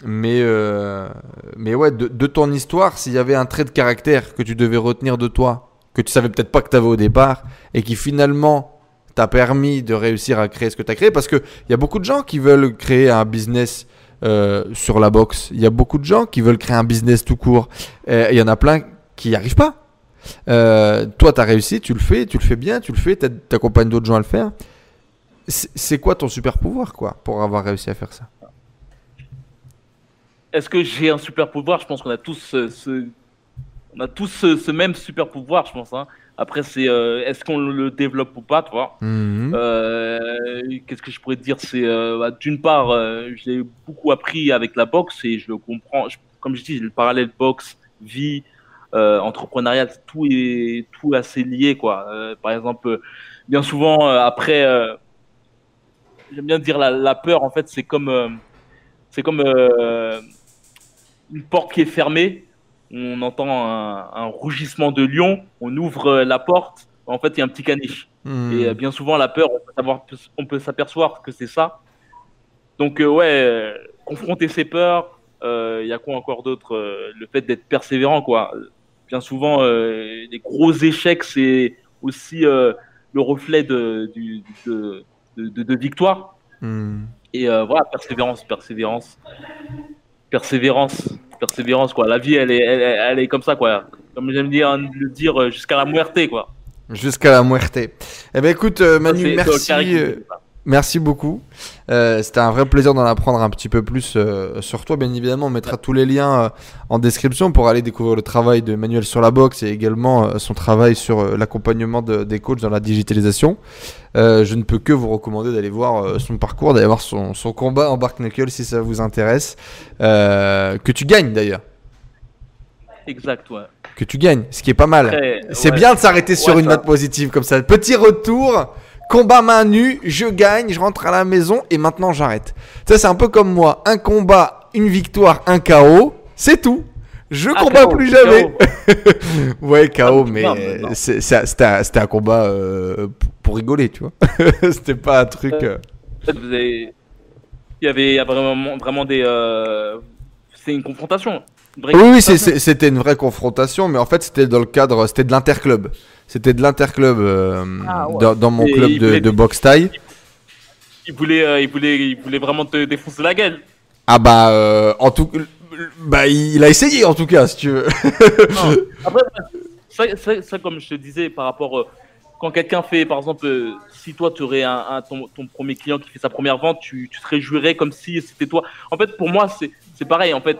mais, euh, mais ouais, de, de ton histoire, s'il y avait un trait de caractère que tu devais retenir de toi, que tu savais peut-être pas que tu avais au départ et qui finalement t'as permis de réussir à créer ce que t'as créé, parce qu'il y a beaucoup de gens qui veulent créer un business euh, sur la boxe. Il y a beaucoup de gens qui veulent créer un business tout court. Il y en a plein qui n'y arrivent pas. Euh, toi, t'as réussi, tu le fais, tu le fais bien, tu le fais, t'accompagnes d'autres gens à le faire. C'est, c'est quoi ton super pouvoir quoi, pour avoir réussi à faire ça? Est-ce que j'ai un super pouvoir? Je pense qu'on a tous ce, ce, on a tous ce, ce même super pouvoir, je pense, hein. Après, c'est euh, est-ce qu'on le développe ou pas, tu vois. Mmh. Euh, qu'est-ce que je pourrais te dire? C'est euh, bah, d'une part, euh, j'ai beaucoup appris avec la boxe et je le comprends. Je, comme je dis, le parallèle boxe, vie, euh, entrepreneuriat, tout est tout assez lié, quoi. Euh, par exemple, euh, bien souvent, euh, après, euh, j'aime bien dire la, la peur. En fait, c'est comme euh, c'est comme euh, une porte qui est fermée. On entend un, un rugissement de lion, on ouvre la porte, en fait, il y a un petit caniche. Mmh. Et bien souvent, la peur, on peut, savoir, on peut s'apercevoir que c'est ça. Donc, euh, ouais, euh, confronter ses peurs, il euh, y a quoi encore d'autre? euh, Le fait d'être persévérant, quoi. Bien souvent, euh, les gros échecs, c'est aussi euh, le reflet de, du, de, de, de, de victoire. Mmh. Et euh, voilà, persévérance, persévérance, persévérance. Persévérance quoi, la vie elle est, elle, elle est comme ça quoi, comme j'aime dire, le dire jusqu'à la muerte quoi. Jusqu'à la muerte. Eh bien écoute euh, Manu, c'est, merci, c'est euh, merci beaucoup, euh, c'était un vrai plaisir d'en apprendre un petit peu plus euh, sur toi. Bien évidemment on mettra ouais. tous les liens euh, en description pour aller découvrir le travail de Emmanuel sur la boxe et également euh, son travail sur euh, l'accompagnement de, des coachs dans la digitalisation. Euh, je ne peux que vous recommander d'aller voir euh, son parcours, d'aller voir son, son combat en Bare Knuckle si ça vous intéresse. Euh, que tu gagnes d'ailleurs. Exact, ouais. Que tu gagnes, ce qui est pas mal. Après, c'est ouais. bien de s'arrêter ouais, sur ouais, une ça. note positive comme ça. Petit retour, combat main nue, je gagne, je rentre à la maison et maintenant j'arrête. Ça, c'est un peu comme moi, un combat, une victoire, un K O, c'est tout. Je ah, combats K O, plus jamais. K O. ouais, K O, mais non, non. C'est, c'est, c'était, un, c'était un combat euh, pour rigoler, tu vois. C'était pas un truc. Euh... Avez... Il y avait vraiment, vraiment des. Euh... C'est une confrontation. Une oui, confrontation. C'est, c'était une vraie confrontation, mais en fait, c'était dans le cadre. C'était de l'interclub. C'était de l'interclub euh, ah, ouais. dans, dans mon Et club de, voulait... de boxe thaï. Il voulait, euh, il voulait, il voulait vraiment te défoncer la gueule. Ah bah, euh, en tout. Bah, il a essayé en tout cas, si tu veux. Non. Après, ça, ça, ça, comme je te disais, par rapport euh, quand quelqu'un fait, par exemple, euh, si toi tu aurais un, un ton, ton premier client qui fait sa première vente, tu, tu te réjouirais comme si c'était toi. En fait, pour moi, c'est c'est pareil. En fait,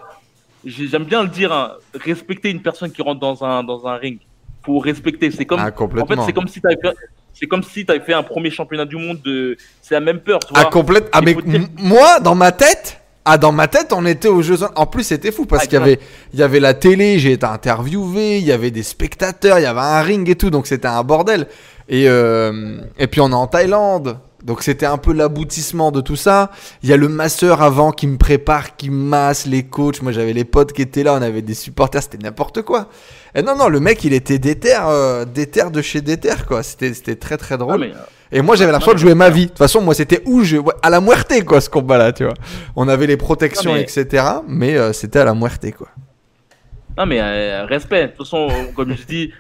j'aime bien le dire, hein, respecter une personne qui rentre dans un dans un ring. Faut respecter. C'est comme. Ah, complètement. En fait, c'est comme si t'avais fait, c'est comme si t'avais fait un premier championnat du monde. De, c'est la même peur. Tu vois. Ah, complète. Ah, mais dire... moi, dans ma tête. Ah, dans ma tête, on était aux Jeux Olympiques. En plus, c'était fou parce ah, qu'il y avait, il y avait la télé, j'ai été interviewé, il y avait des spectateurs, il y avait un ring et tout, donc c'était un bordel. Et, euh, et puis, on est en Thaïlande, donc c'était un peu l'aboutissement de tout ça. Il y a le masseur avant qui me prépare, qui masse, les coachs. Moi, j'avais les potes qui étaient là, on avait des supporters, c'était n'importe quoi. Et non, non, le mec, il était déter, euh, déter de chez déter, quoi. C'était, c'était très, très drôle. Ah, mais... Et moi, j'avais l'impression de jouer ma vie. De toute façon, moi, c'était où je... à la muerte, quoi, ce combat-là, tu vois. On avait les protections, non, mais... et cetera, mais euh, c'était à la muerte, quoi. Non, mais euh, respect. De toute façon, comme je dis,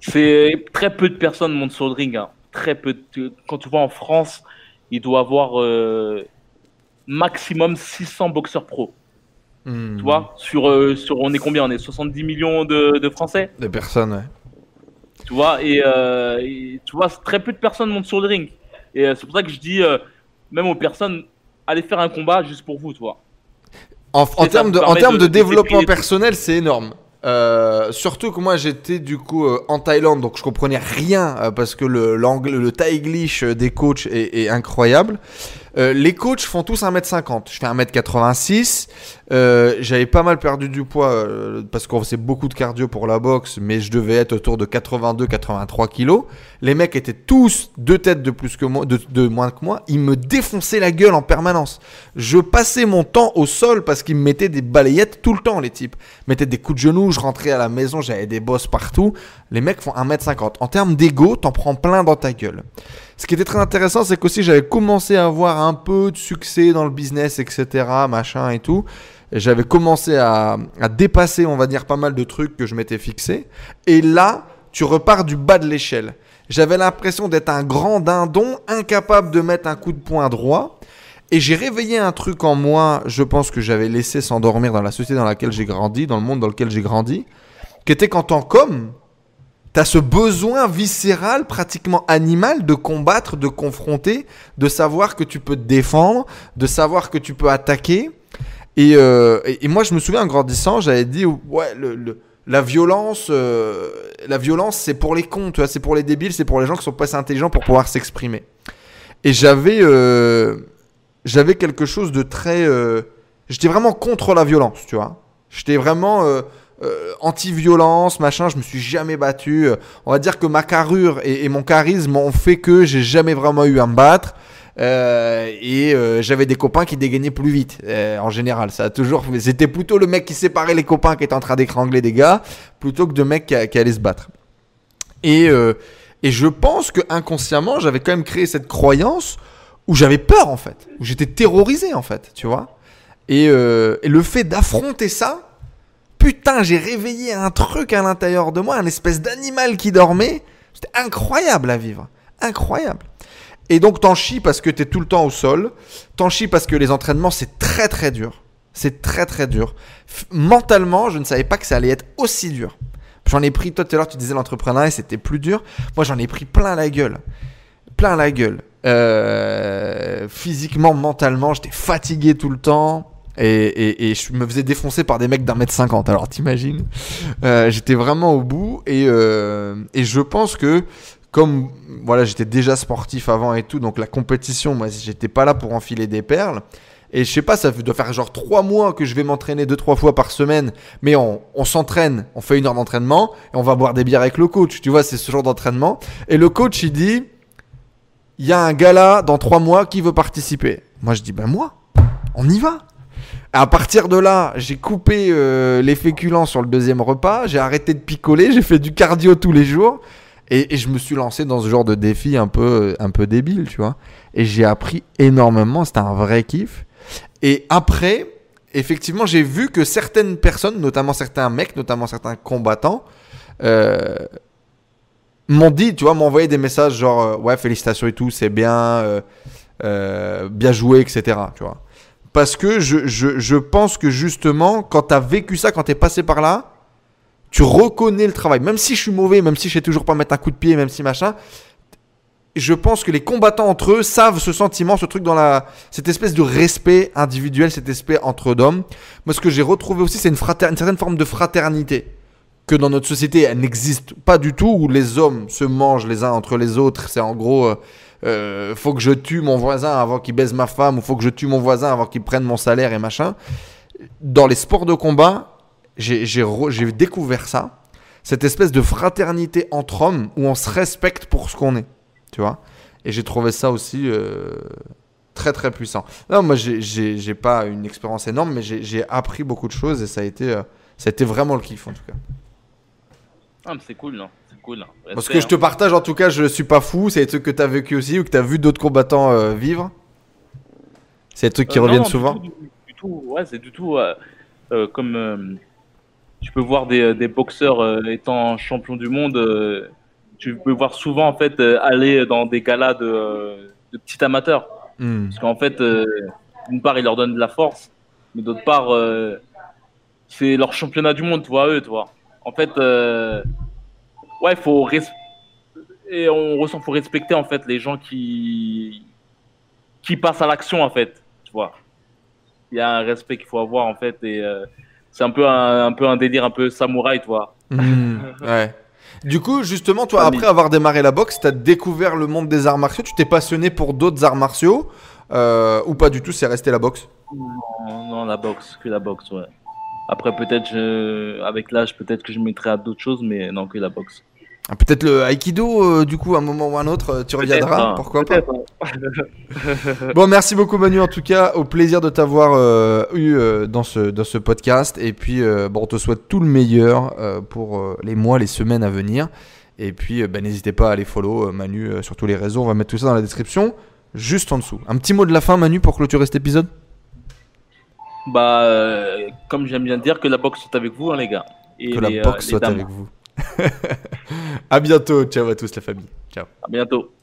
c'est très peu de personnes montent sur le ring. Hein. Très peu. De... Quand tu vois en France, il doit avoir euh, maximum six cents boxeurs pros. Mmh. Tu vois, sur, euh, sur, on est combien? On est soixante-dix millions de, de Français. De personnes, ouais. Tu vois, et, euh, et tu vois, très peu de personnes montent sur le ring. Et euh, c'est pour ça que je dis, euh, même aux personnes, allez faire un combat juste pour vous, tu vois. En, en termes de, en terme de, de développement personnel, c'est énorme. Euh, surtout que moi, j'étais du coup euh, en Thaïlande, donc je comprenais rien euh, parce que le, le thaïglish des coachs est, est incroyable. Euh, les coachs font tous un mètre cinquante. Je fais un mètre quatre-vingt-six. Euh, j'avais pas mal perdu du poids euh, parce qu'on faisait beaucoup de cardio pour la boxe, mais je devais être autour de quatre-vingt-deux à quatre-vingt-trois kilos. Les mecs étaient tous deux têtes de plus que moi, de, de moins que moi. Ils me défonçaient la gueule en permanence. Je passais mon temps au sol parce qu'ils me mettaient des balayettes tout le temps, les types. Ils mettaient des coups de genoux, je rentrais à la maison, j'avais des bosses partout. Les mecs font un mètre cinquante. En termes d'ego, t'en prends plein dans ta gueule. Ce qui était très intéressant, c'est qu'aussi j'avais commencé à avoir un peu de succès dans le business, et cetera, machin et tout. J'avais commencé à, à dépasser, on va dire, pas mal de trucs que je m'étais fixé. Et là, tu repars du bas de l'échelle. J'avais l'impression d'être un grand dindon, incapable de mettre un coup de poing droit. Et j'ai réveillé un truc en moi, je pense que j'avais laissé s'endormir dans la société dans laquelle j'ai grandi, dans le monde dans lequel j'ai grandi, qui était qu'en tant qu'homme, t'as ce besoin viscéral, pratiquement animal, de combattre, de confronter, de savoir que tu peux te défendre, de savoir que tu peux attaquer. Et, euh, et, et moi, je me souviens en grandissant, j'avais dit ouais, le, le, la violence, euh, la violence, c'est pour les cons, tu vois, c'est pour les débiles, c'est pour les gens qui sont pas assez intelligents pour pouvoir s'exprimer. Et j'avais, euh, j'avais quelque chose de très, euh, j'étais vraiment contre la violence, tu vois. J'étais vraiment euh, Euh, anti-violence, machin, je me suis jamais battu. Euh, on va dire que ma carrure et, et mon charisme ont fait que j'ai jamais vraiment eu à me battre. Euh, et euh, j'avais des copains qui dégainaient plus vite. Euh, en général, ça a toujours. C'était plutôt le mec qui séparait les copains qui était en train d'étrangler des gars, plutôt que de mecs qui, qui allaient se battre. Et, euh, et je pense que inconsciemment, j'avais quand même créé cette croyance où j'avais peur en fait, où j'étais terrorisé en fait, tu vois. Et, euh, et le fait d'affronter ça. Putain, j'ai réveillé un truc à l'intérieur de moi, un espèce d'animal qui dormait. C'était incroyable à vivre, incroyable. Et donc t'en chies parce que t'es tout le temps au sol, t'en chies parce que les entraînements c'est très très dur, c'est très très dur. F- mentalement, je ne savais pas que ça allait être aussi dur. J'en ai pris, toi tout à l'heure tu disais l'entrepreneuriat c'était plus dur. Moi j'en ai pris plein la gueule, plein la gueule. Euh, physiquement, mentalement, j'étais fatigué tout le temps. Et, et, et je me faisais défoncer par des mecs d'un mètre cinquante. Alors t'imagines, euh, j'étais vraiment au bout. Et, euh, et je pense que comme voilà, j'étais déjà sportif avant et tout, donc la compétition, moi j'étais pas là pour enfiler des perles. Et je sais pas, ça doit faire genre trois mois que je vais m'entraîner deux trois fois par semaine. Mais on, on s'entraîne, on fait une heure d'entraînement et on va boire des bières avec le coach. Tu vois, c'est ce genre d'entraînement. Et le coach il dit, il y a un gala dans trois mois, qui veut participer? Moi je dis, ben moi, on y va. À partir de là, j'ai coupé euh, les féculents sur le deuxième repas, j'ai arrêté de picoler, j'ai fait du cardio tous les jours et, et je me suis lancé dans ce genre de défi un peu, un peu débile, tu vois. Et j'ai appris énormément, c'était un vrai kiff. Et après, effectivement, j'ai vu que certaines personnes, notamment certains mecs, notamment certains combattants, euh, m'ont dit, tu vois, m'ont envoyé des messages genre, ouais, félicitations et tout, c'est bien, euh, euh, bien joué, et cetera, tu vois. Parce que je, je, je pense que justement, quand tu as vécu ça, quand tu es passé par là, tu reconnais le travail. Même si je suis mauvais, même si je ne sais toujours pas mettre un coup de pied, même si machin, je pense que les combattants entre eux savent ce sentiment, ce truc dans la, cette espèce de respect individuel, cet respect entre hommes. Moi, ce que j'ai retrouvé aussi, c'est une, frater, une certaine forme de fraternité que dans notre société, elle n'existe pas du tout, où les hommes se mangent les uns entre les autres. C'est en gros... Euh, Euh, faut que je tue mon voisin avant qu'il baise ma femme, ou faut que je tue mon voisin avant qu'il prenne mon salaire et machin. Dans les sports de combat, j'ai, j'ai, re, j'ai découvert ça, cette espèce de fraternité entre hommes où on se respecte pour ce qu'on est, tu vois. Et j'ai trouvé ça aussi euh, très très puissant. Non, moi j'ai, j'ai, j'ai pas une expérience énorme, mais j'ai, j'ai appris beaucoup de choses et ça a été, euh, ça a été vraiment le kiff en tout cas. Ah mais c'est cool, non? Cool. Parce que je te partage, en tout cas, je suis pas fou. C'est des trucs que tu as vécu aussi ou que tu as vu d'autres combattants euh, vivre. C'est des trucs qui euh, reviennent non, non, souvent. Du tout, du, du tout, ouais, c'est du tout euh, euh, comme euh, tu peux voir des, des boxeurs euh, étant champions du monde. Euh, tu peux voir souvent en fait euh, aller dans des galas de, euh, de petits amateurs. Mm. Parce qu'en fait, euh, d'une part, ils leur donnent de la force, mais d'autre part, euh, c'est leur championnat du monde, tu vois, eux, tu vois. En fait. Euh, Ouais, faut res- et on ressent faut respecter en fait les gens qui qui passent à l'action en fait, tu vois. Il y a un respect qu'il faut avoir en fait et euh, c'est un peu un, un peu un délire un peu samouraï, tu vois. Mmh, ouais. Du coup, justement, toi après avoir démarré la boxe, tu as découvert le monde des arts martiaux, tu t'es passionné pour d'autres arts martiaux. euh, ou pas du tout, c'est resté la boxe? Non, non, la boxe, que la boxe, ouais. Après, peut-être, je... avec l'âge, peut-être que je mettrai à d'autres choses, mais non, que la boxe. Ah, peut-être le Aïkido, euh, du coup, à un moment ou à un autre, tu reviendras, hein, pourquoi pas. Bon, merci beaucoup Manu, en tout cas, au plaisir de t'avoir euh, eu euh, dans, ce, dans ce podcast. Et puis, euh, bon, on te souhaite tout le meilleur euh, pour euh, les mois, les semaines à venir. Et puis, euh, bah, n'hésitez pas à aller follow euh, Manu euh, sur tous les réseaux. On va mettre tout ça dans la description, juste en dessous. Un petit mot de la fin, Manu, pour clôturer cet épisode. Bah, euh, comme j'aime bien dire, que la boxe soit avec vous, hein, les gars. Et que les, la boxe euh, soit avec vous. À bientôt, ciao à tous la famille. Ciao. À bientôt.